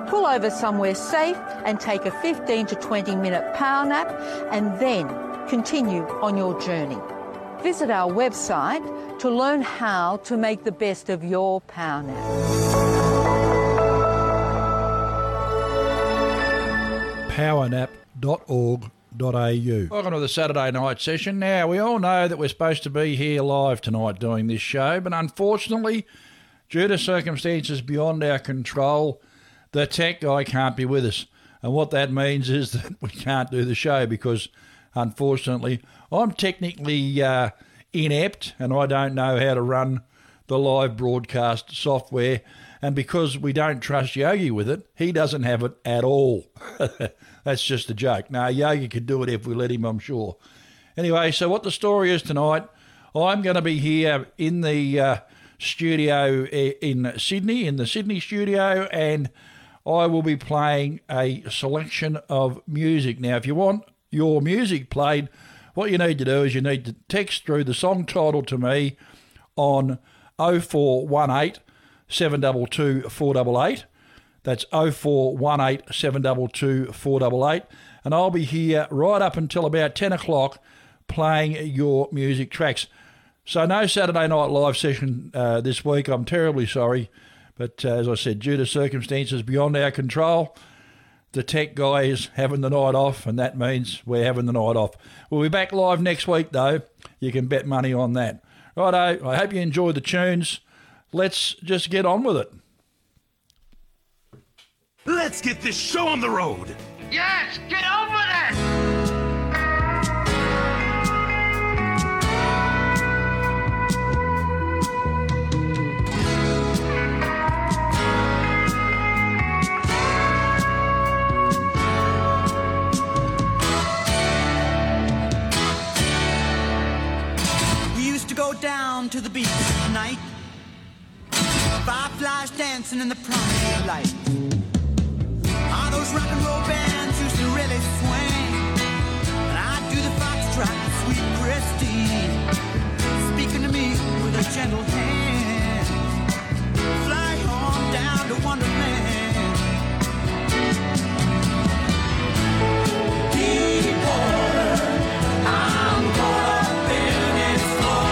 Pull over somewhere safe and take a 15 to 20 minute power nap, and then continue on your journey. Visit our website to learn how to make the best of your power nap. PowerNap.org.au. Welcome to the Saturday night session. Now, we all know that we're supposed to be here live tonight doing this show, but unfortunately, due to circumstances beyond our control, the tech guy can't be with us. And what that means is that we can't do the show because, unfortunately, I'm technically inept and I don't know how to run the live broadcast software. And because we don't trust Yogi with it, he doesn't have it at all. That's just a joke. No, Yogi could do it if we let him, I'm sure. Anyway, so what the story is tonight, I'm going to be here in the studio in Sydney, in the Sydney studio, and I will be playing a selection of music. Now, if you want your music played, what you need to do is you need to text through the song title to me on 0418 722 488. That's 0418 722 488. And I'll be here right up until about 10 o'clock playing your music tracks. So no Saturday night live session this week. I'm terribly sorry. But as I said, due to circumstances beyond our control, the tech guy is having the night off, and that means we're having the night off. We'll be back live next week, though. You can bet money on that. Righto, I hope you enjoy the tunes. Let's just get on with it. Let's get this show on the road. Yes, get on with it. Down to the beach at night, fireflies dancing in the prime light. All those rock and roll bands used to really swing, and I'd do the foxtrot, sweet Christine, speaking to me with a gentle hand. Fly on down to Wonderland. Deep water, I'm caught up in its flow.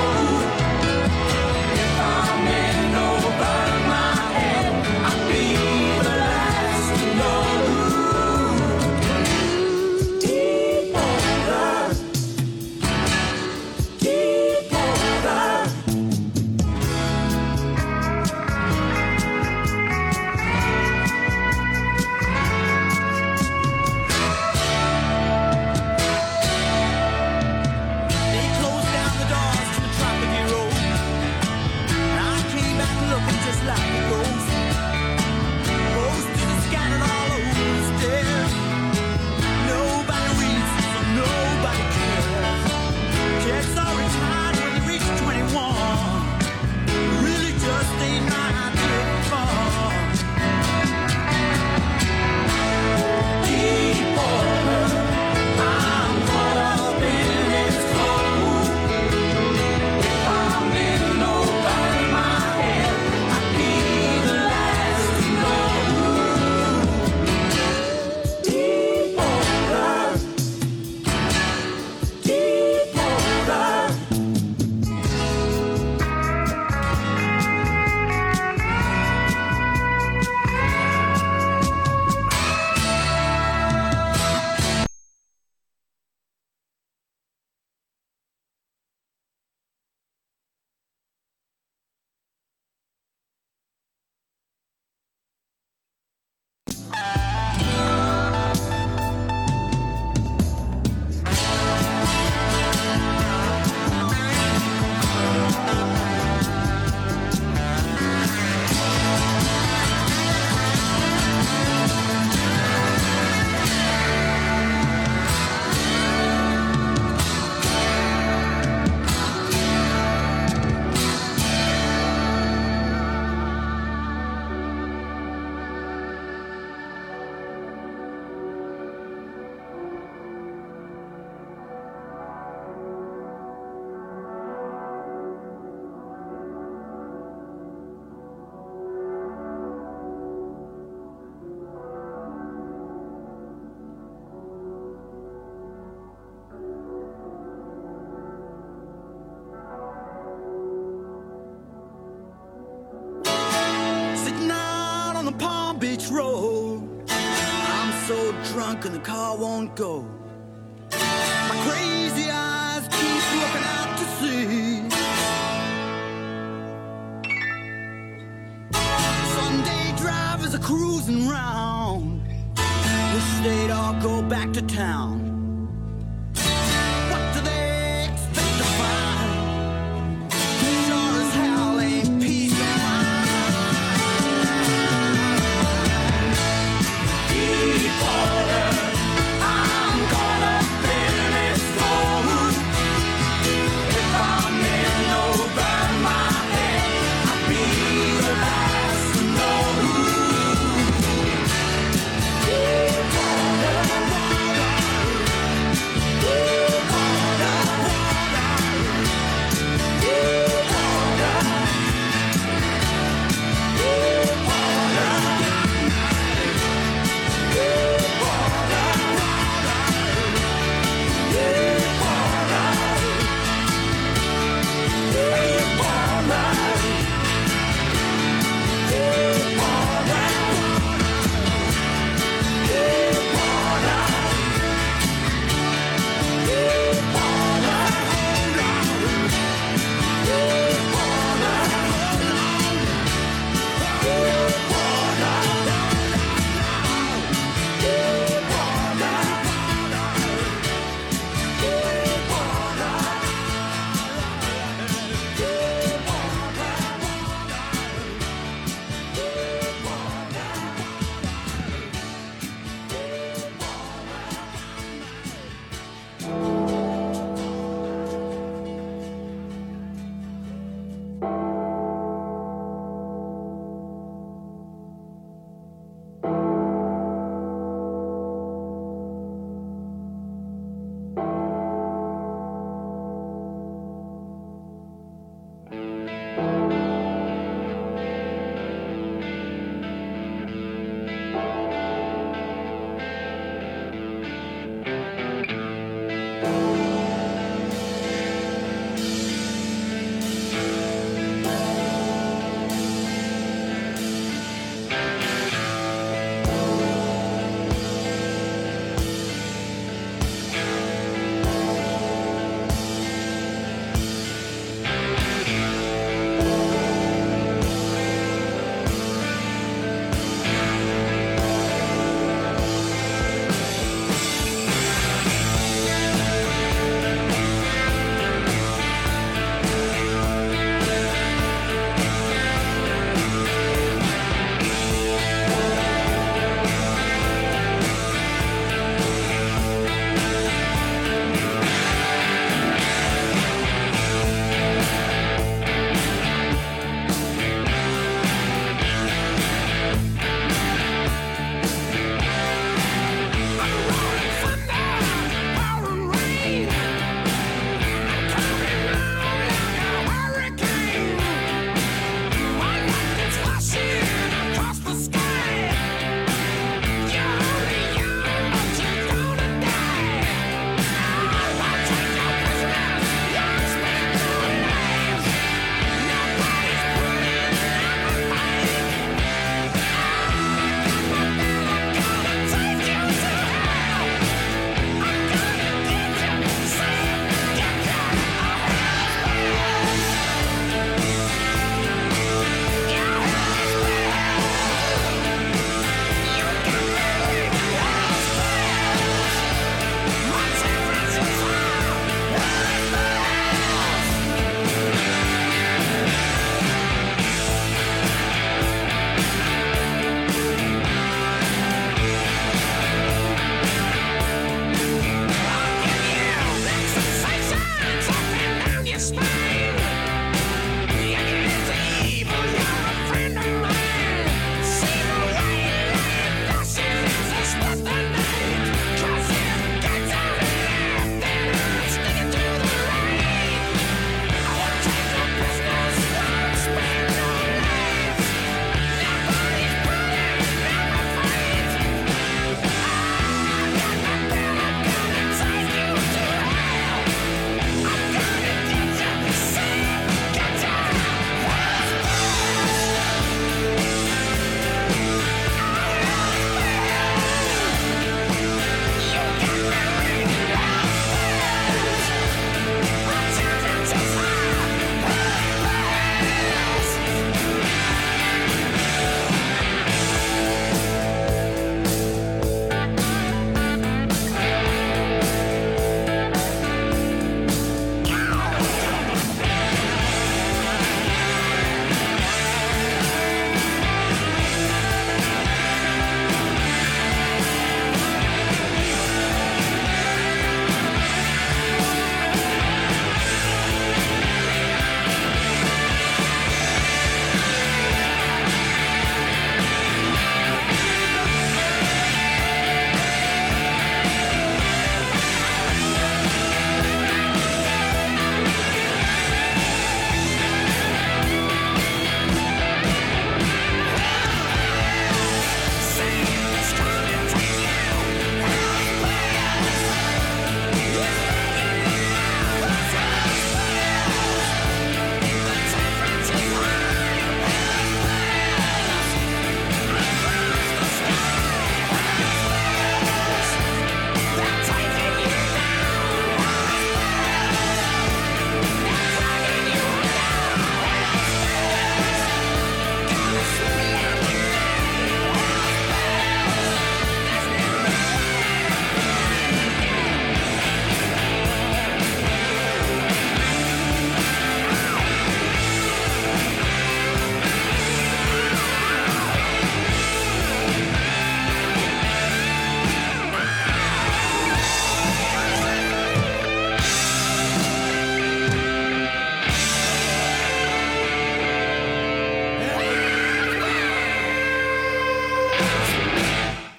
so drunk and the car won't go. My crazy eyes keep looking out to sea. Sunday drivers are cruising round. Wish they'd all go back to town.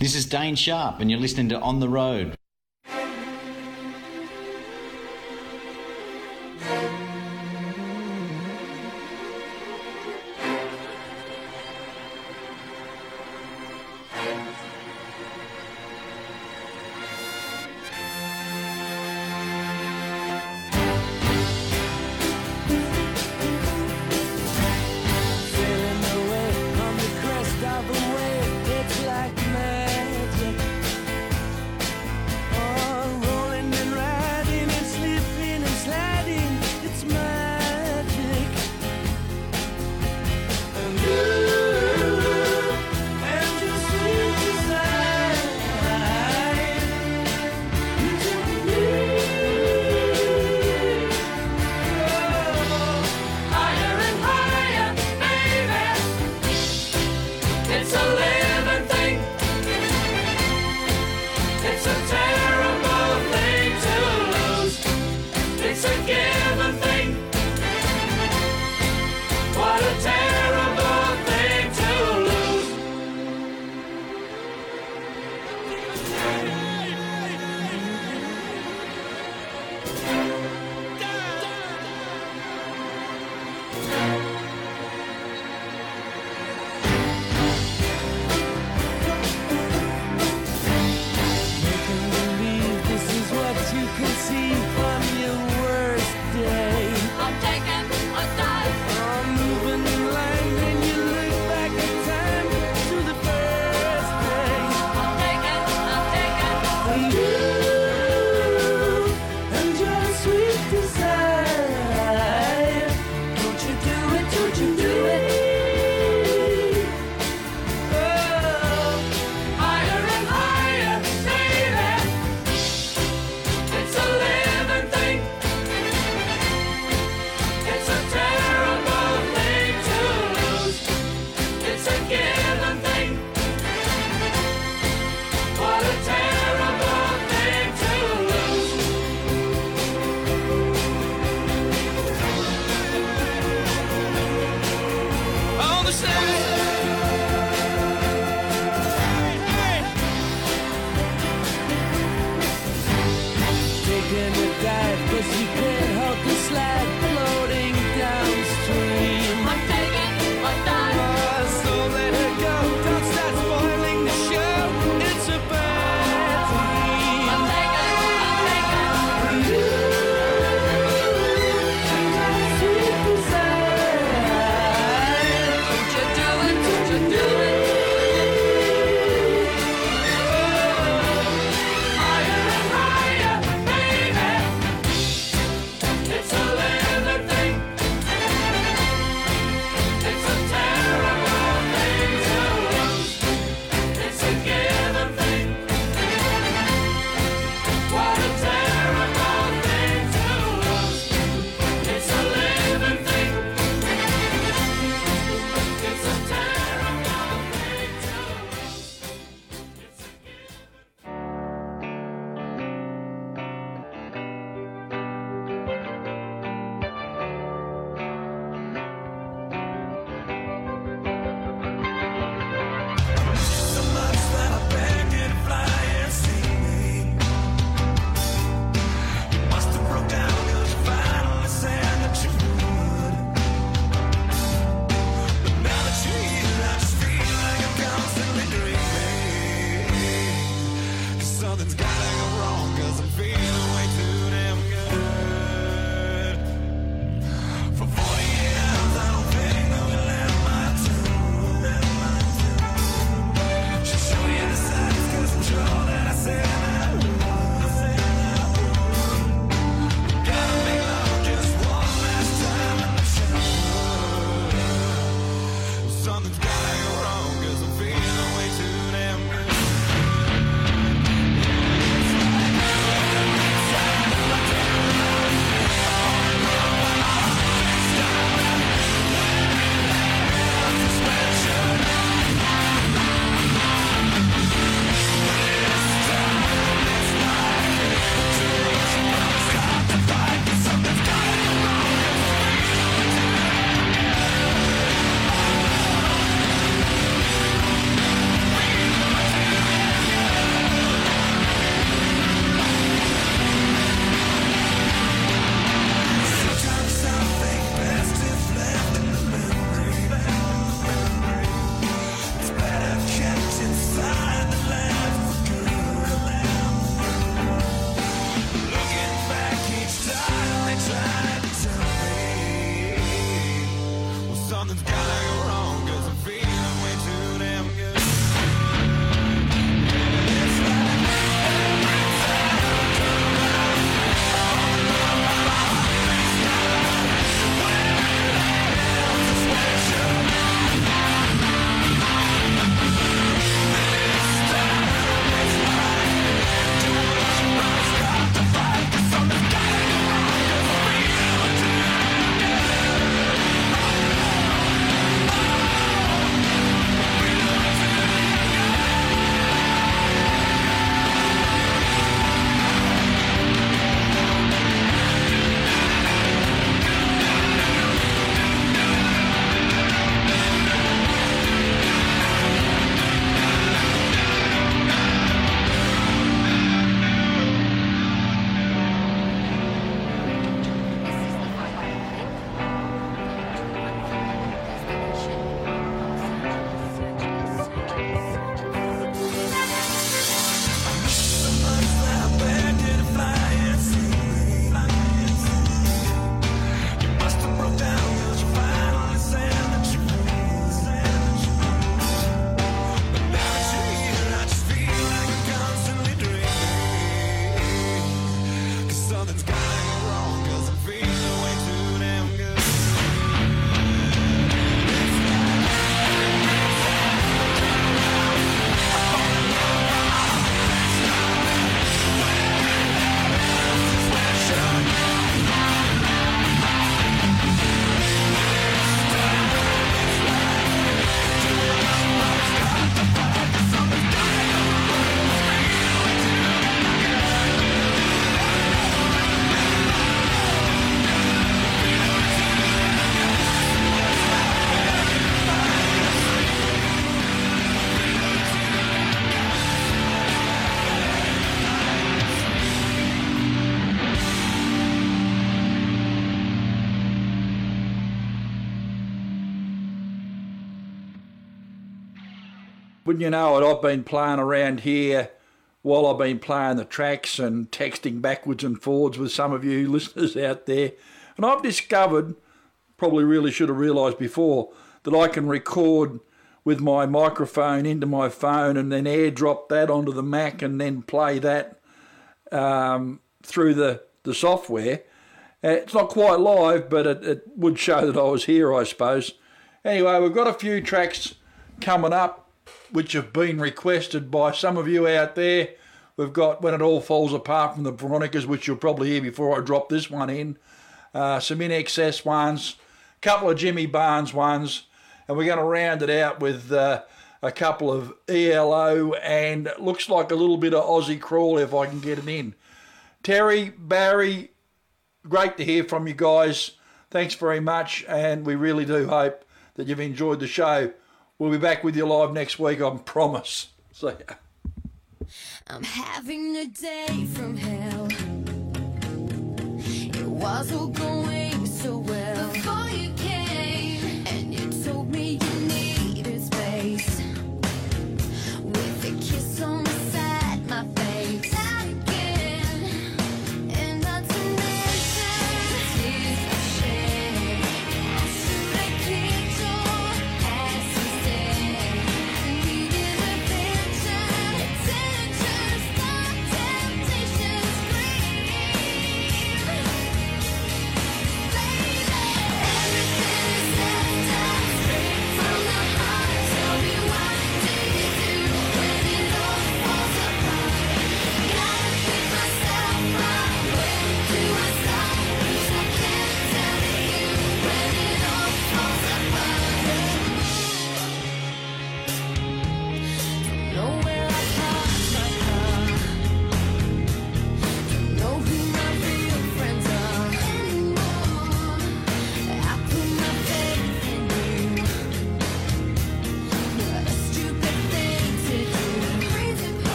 This is Dane Sharp, and you're listening to On the Road. wouldn't you know it, I've been playing around here while I've been playing the tracks and texting backwards and forwards with some of you listeners out there. And I've discovered, probably really should have realised before, that I can record with my microphone into my phone and then airdrop that onto the Mac and then play that through the software. It's not quite live, but it would show that I was here, I suppose. Anyway, we've got a few tracks coming up which have been requested by some of you out there. We've got When It All Falls Apart from the Veronicas, which you'll probably hear before I drop this one in, some INXS ones, a couple of Jimmy Barnes ones, and we're going to round it out with a couple of ELO and it looks like a little bit of Aussie Crawl if I can get it in. Terry, Barry, great to hear from you guys. Thanks very much, and we really do hope that you've enjoyed the show. We'll be back with you live next week, I promise. See ya. I'm having a day from hell. It was all going so well before you came, and you told me you needed space. With a kiss on the side, my face.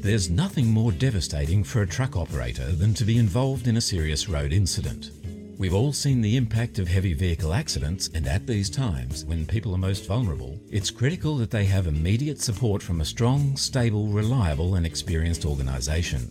There's nothing more devastating for a truck operator than to be involved in a serious road incident. We've all seen the impact of heavy vehicle accidents, and at these times, when people are most vulnerable, it's critical that they have immediate support from a strong, stable, reliable and experienced organisation.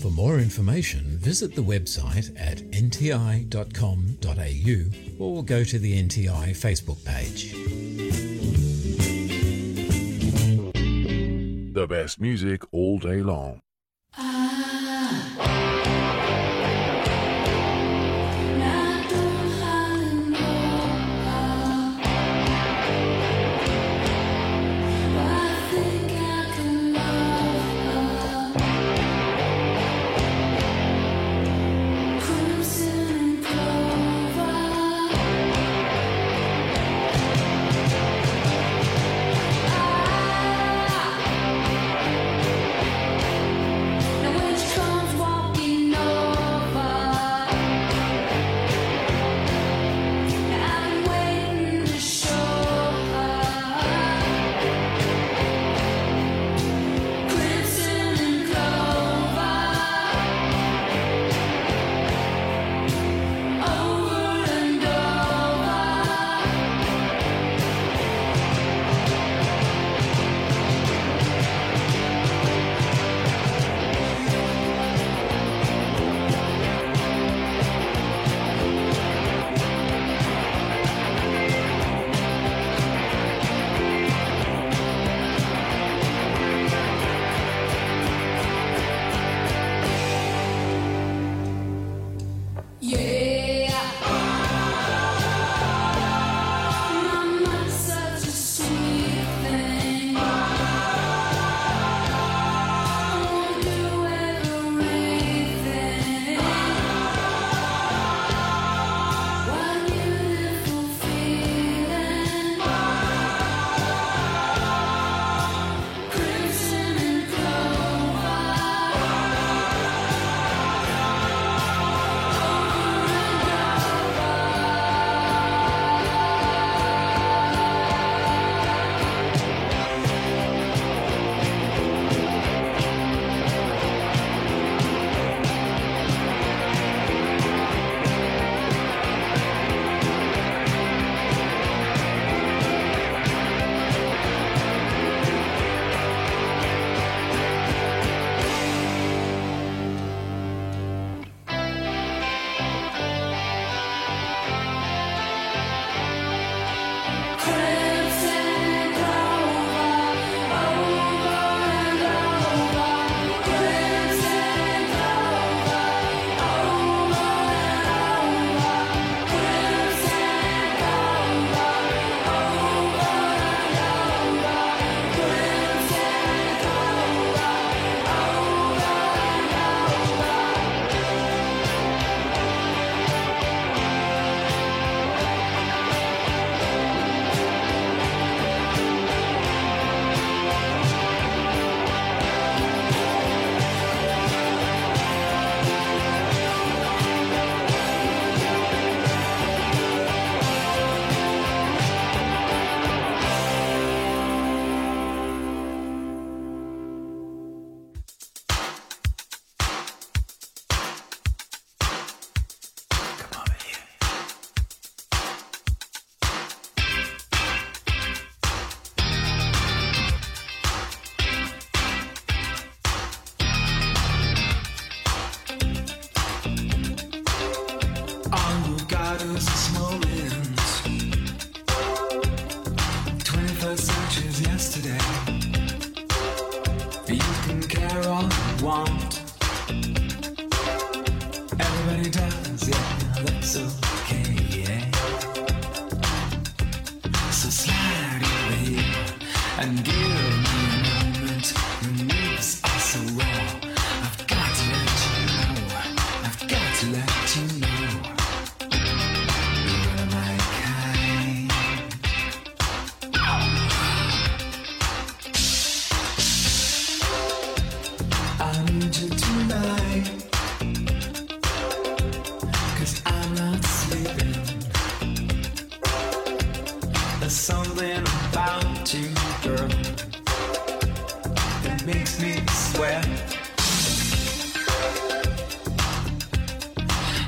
For more information, visit the website at nti.com.au or go to the NTI Facebook page. The best music all day long.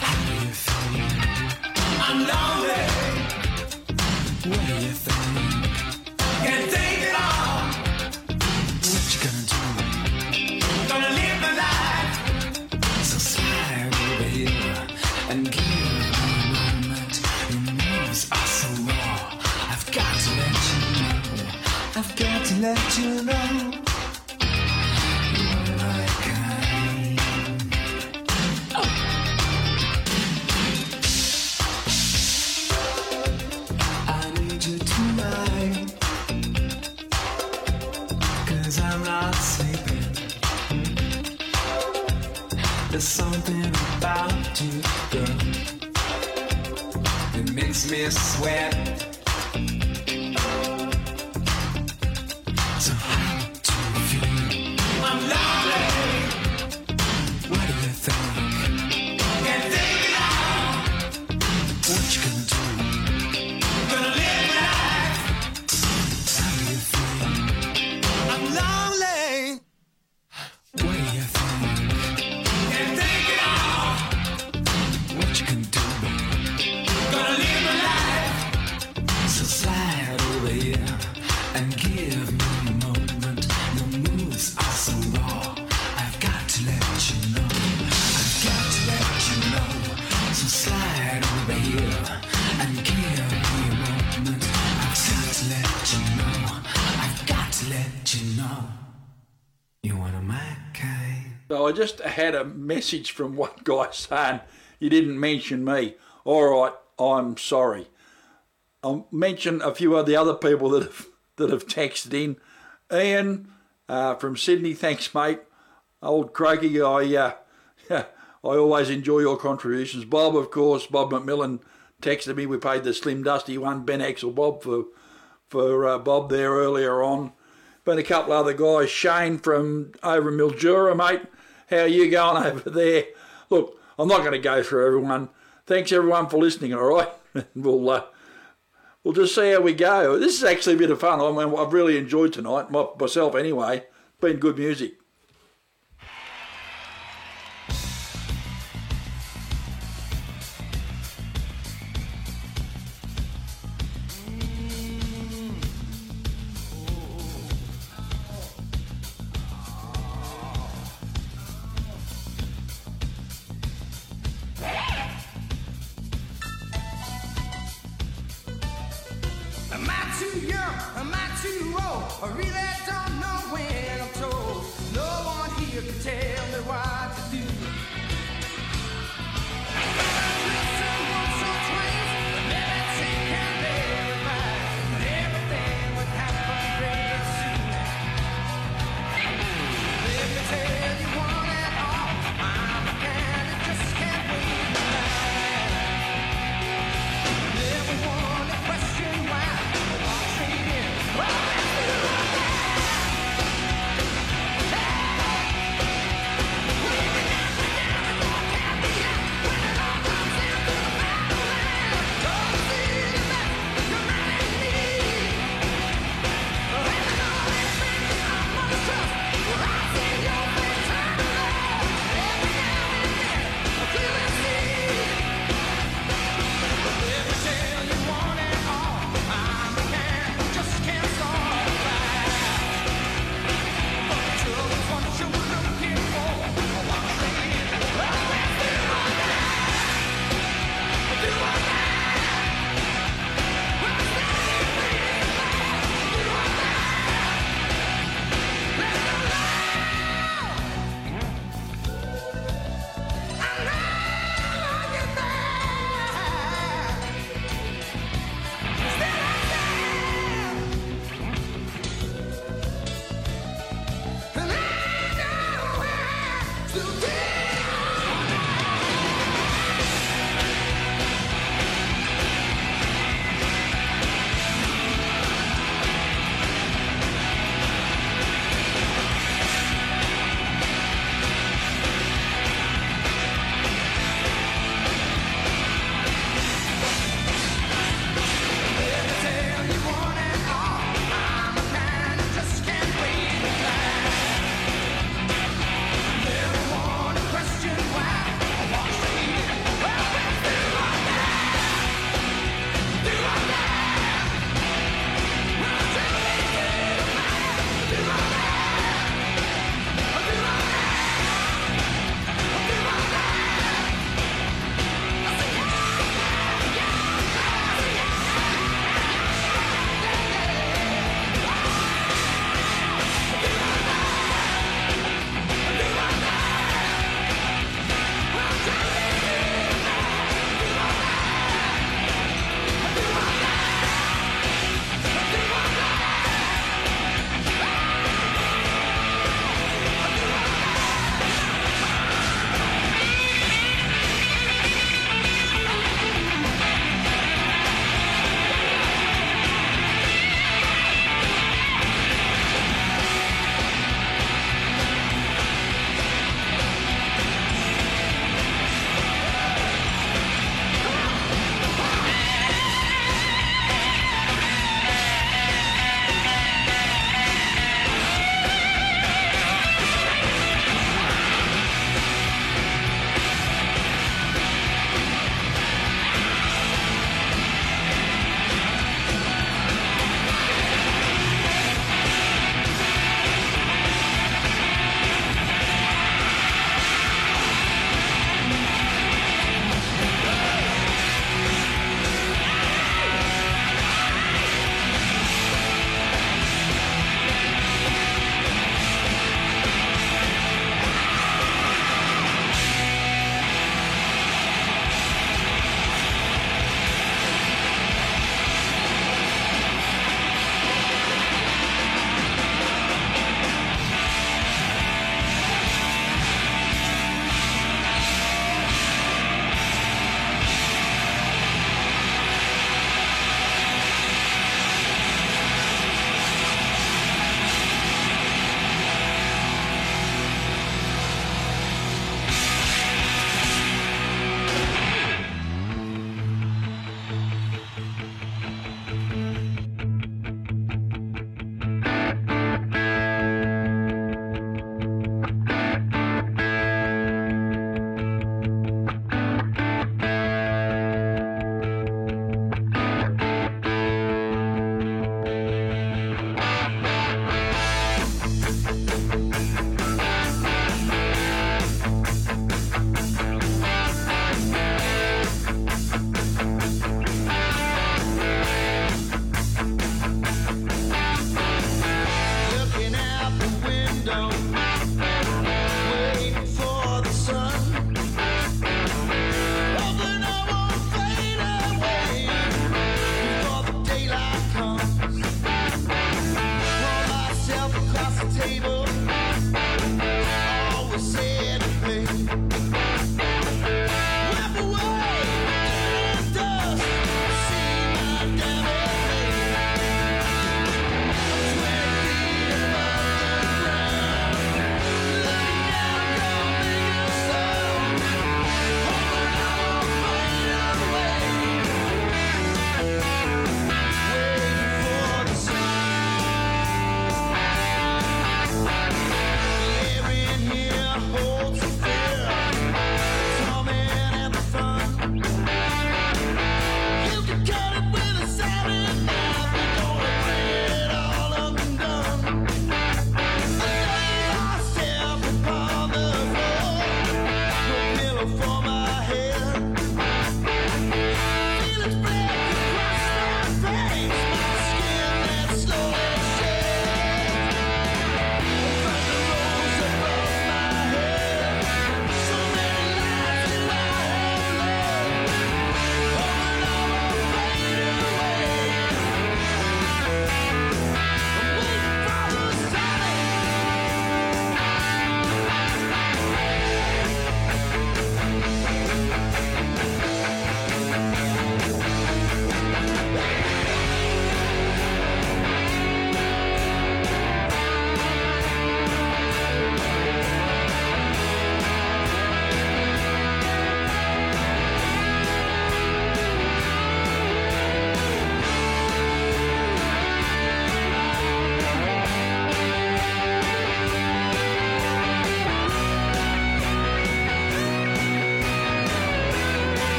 How do you feel? I'm lonely. What do you think? Can't take it all. What you gonna do? Gonna live my life. So slide over here and give me a moment. Your moves are so raw. I've got to let you know. I've got to let you know. There's something about you, girl, that makes me sweat. So how do you feel? I'm lonely. What do you think? Can't take it out. What you gonna do? Gonna live life. How do you feel? I'm lonely. What do you think? So I just had a message from one guy saying, you didn't mention me. All right, I'm sorry. I'll mention a few of the other people that have texted in. Ian from Sydney, thanks, mate. Old Croaky, I always enjoy your contributions. Bob, of course, Bob McMillan texted me. We paid the Slim Dusty one, Ben Axel Bob for Bob there earlier on. But a couple other guys, Shane from over in Mildura, mate. How are you going over there? Look, I'm not going to go through everyone. Thanks, everyone, for listening, all right? We'll just see how we go. This is actually a bit of fun. I mean, I've really enjoyed tonight, myself anyway. It's been good music.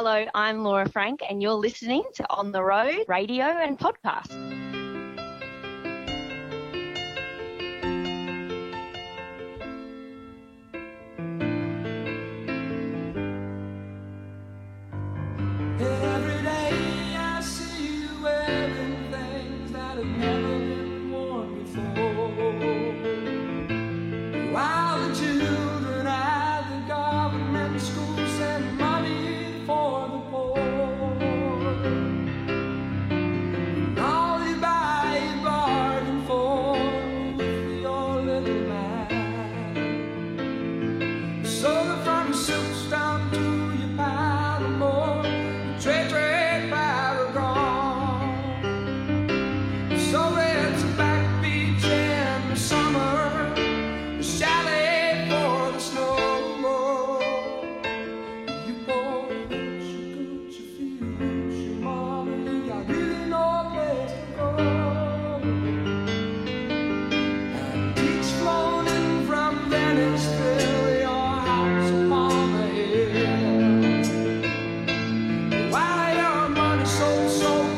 Hello, I'm Laura Frank and you're listening to On the Road Radio and Podcast. Every day I see you wearing things that have never been worn before. While the children at the government school send money for the poor. And all you buy you bargain for with your little man. So from your silk stump to your pile of more, the trade paragon. So it's a back beach in the summer, a chalet for the snow. You poor hoochie coochie future mama, you got really no place to go. And teaks flown in from Venice till your house upon the hill. While your money's so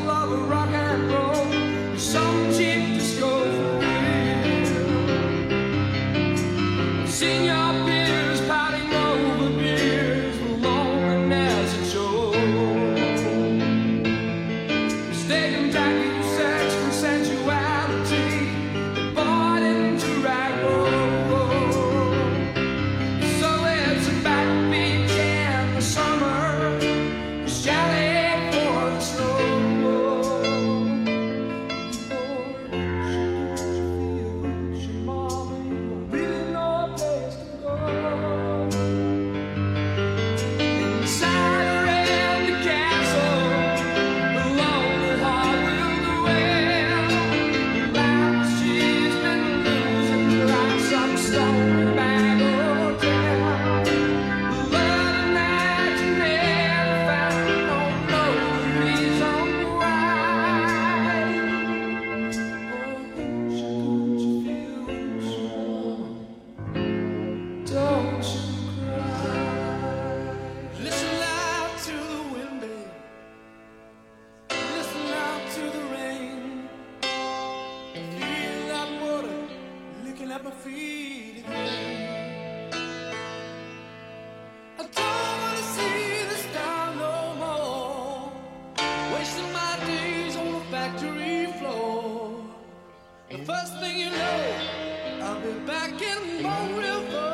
love of rock and roll, you're some cheap disco for real. Seen your peers pouting over beers, the loneliness it shows. Mistaken tactics, sex, for sensuality, bought into ragtime. So it's a back beach in the summer, a chalet for the snow. Don't you cry. Listen out to the wind, babe. Listen out to the rain. Feel that water licking at my feet again. I don't want to see this town no more. Wasting my days on a factory floor. The first thing you know, I'll be back in Moore River.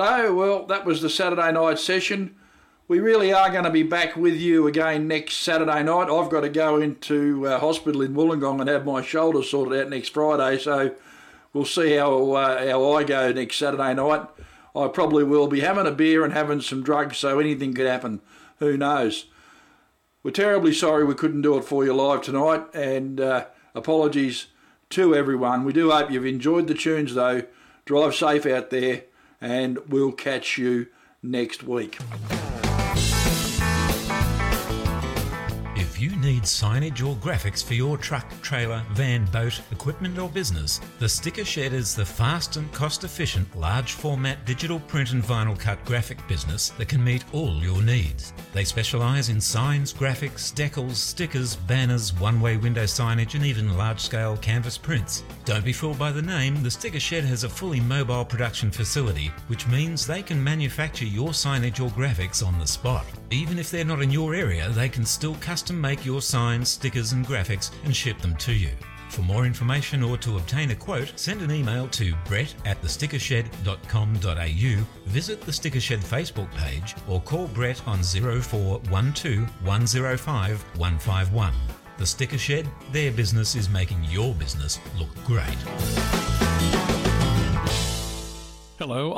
Righto, well, that was the Saturday night session. We really are going to be back with you again next Saturday night. I've got to go into hospital in Wollongong and have my shoulder sorted out next Friday, so we'll see how I go next Saturday night. I probably will be having a beer and having some drugs, so anything could happen. Who knows? We're terribly sorry we couldn't do it for you live tonight, and apologies to everyone. We do hope you've enjoyed the tunes, though. Drive safe out there, and we'll catch you next week. If you need signage or graphics for your truck, trailer, van, boat, equipment or business, the Sticker Shed is the fast and cost-efficient large format digital print and vinyl cut graphic business that can meet all your needs. They specialise in signs, graphics, decals, stickers, banners, one-way window signage and even large-scale canvas prints. Don't be fooled by the name, the Sticker Shed has a fully mobile production facility, which means they can manufacture your signage or graphics on the spot. Even if they're not in your area, they can still custom make your signs, stickers and graphics and ship them to you. For more information or to obtain a quote, send an email to brett@thestickershed.com.au, visit the Sticker Shed Facebook page or call Brett on 0412 105 151. The Sticker Shed, their business is making your business look great. Hello.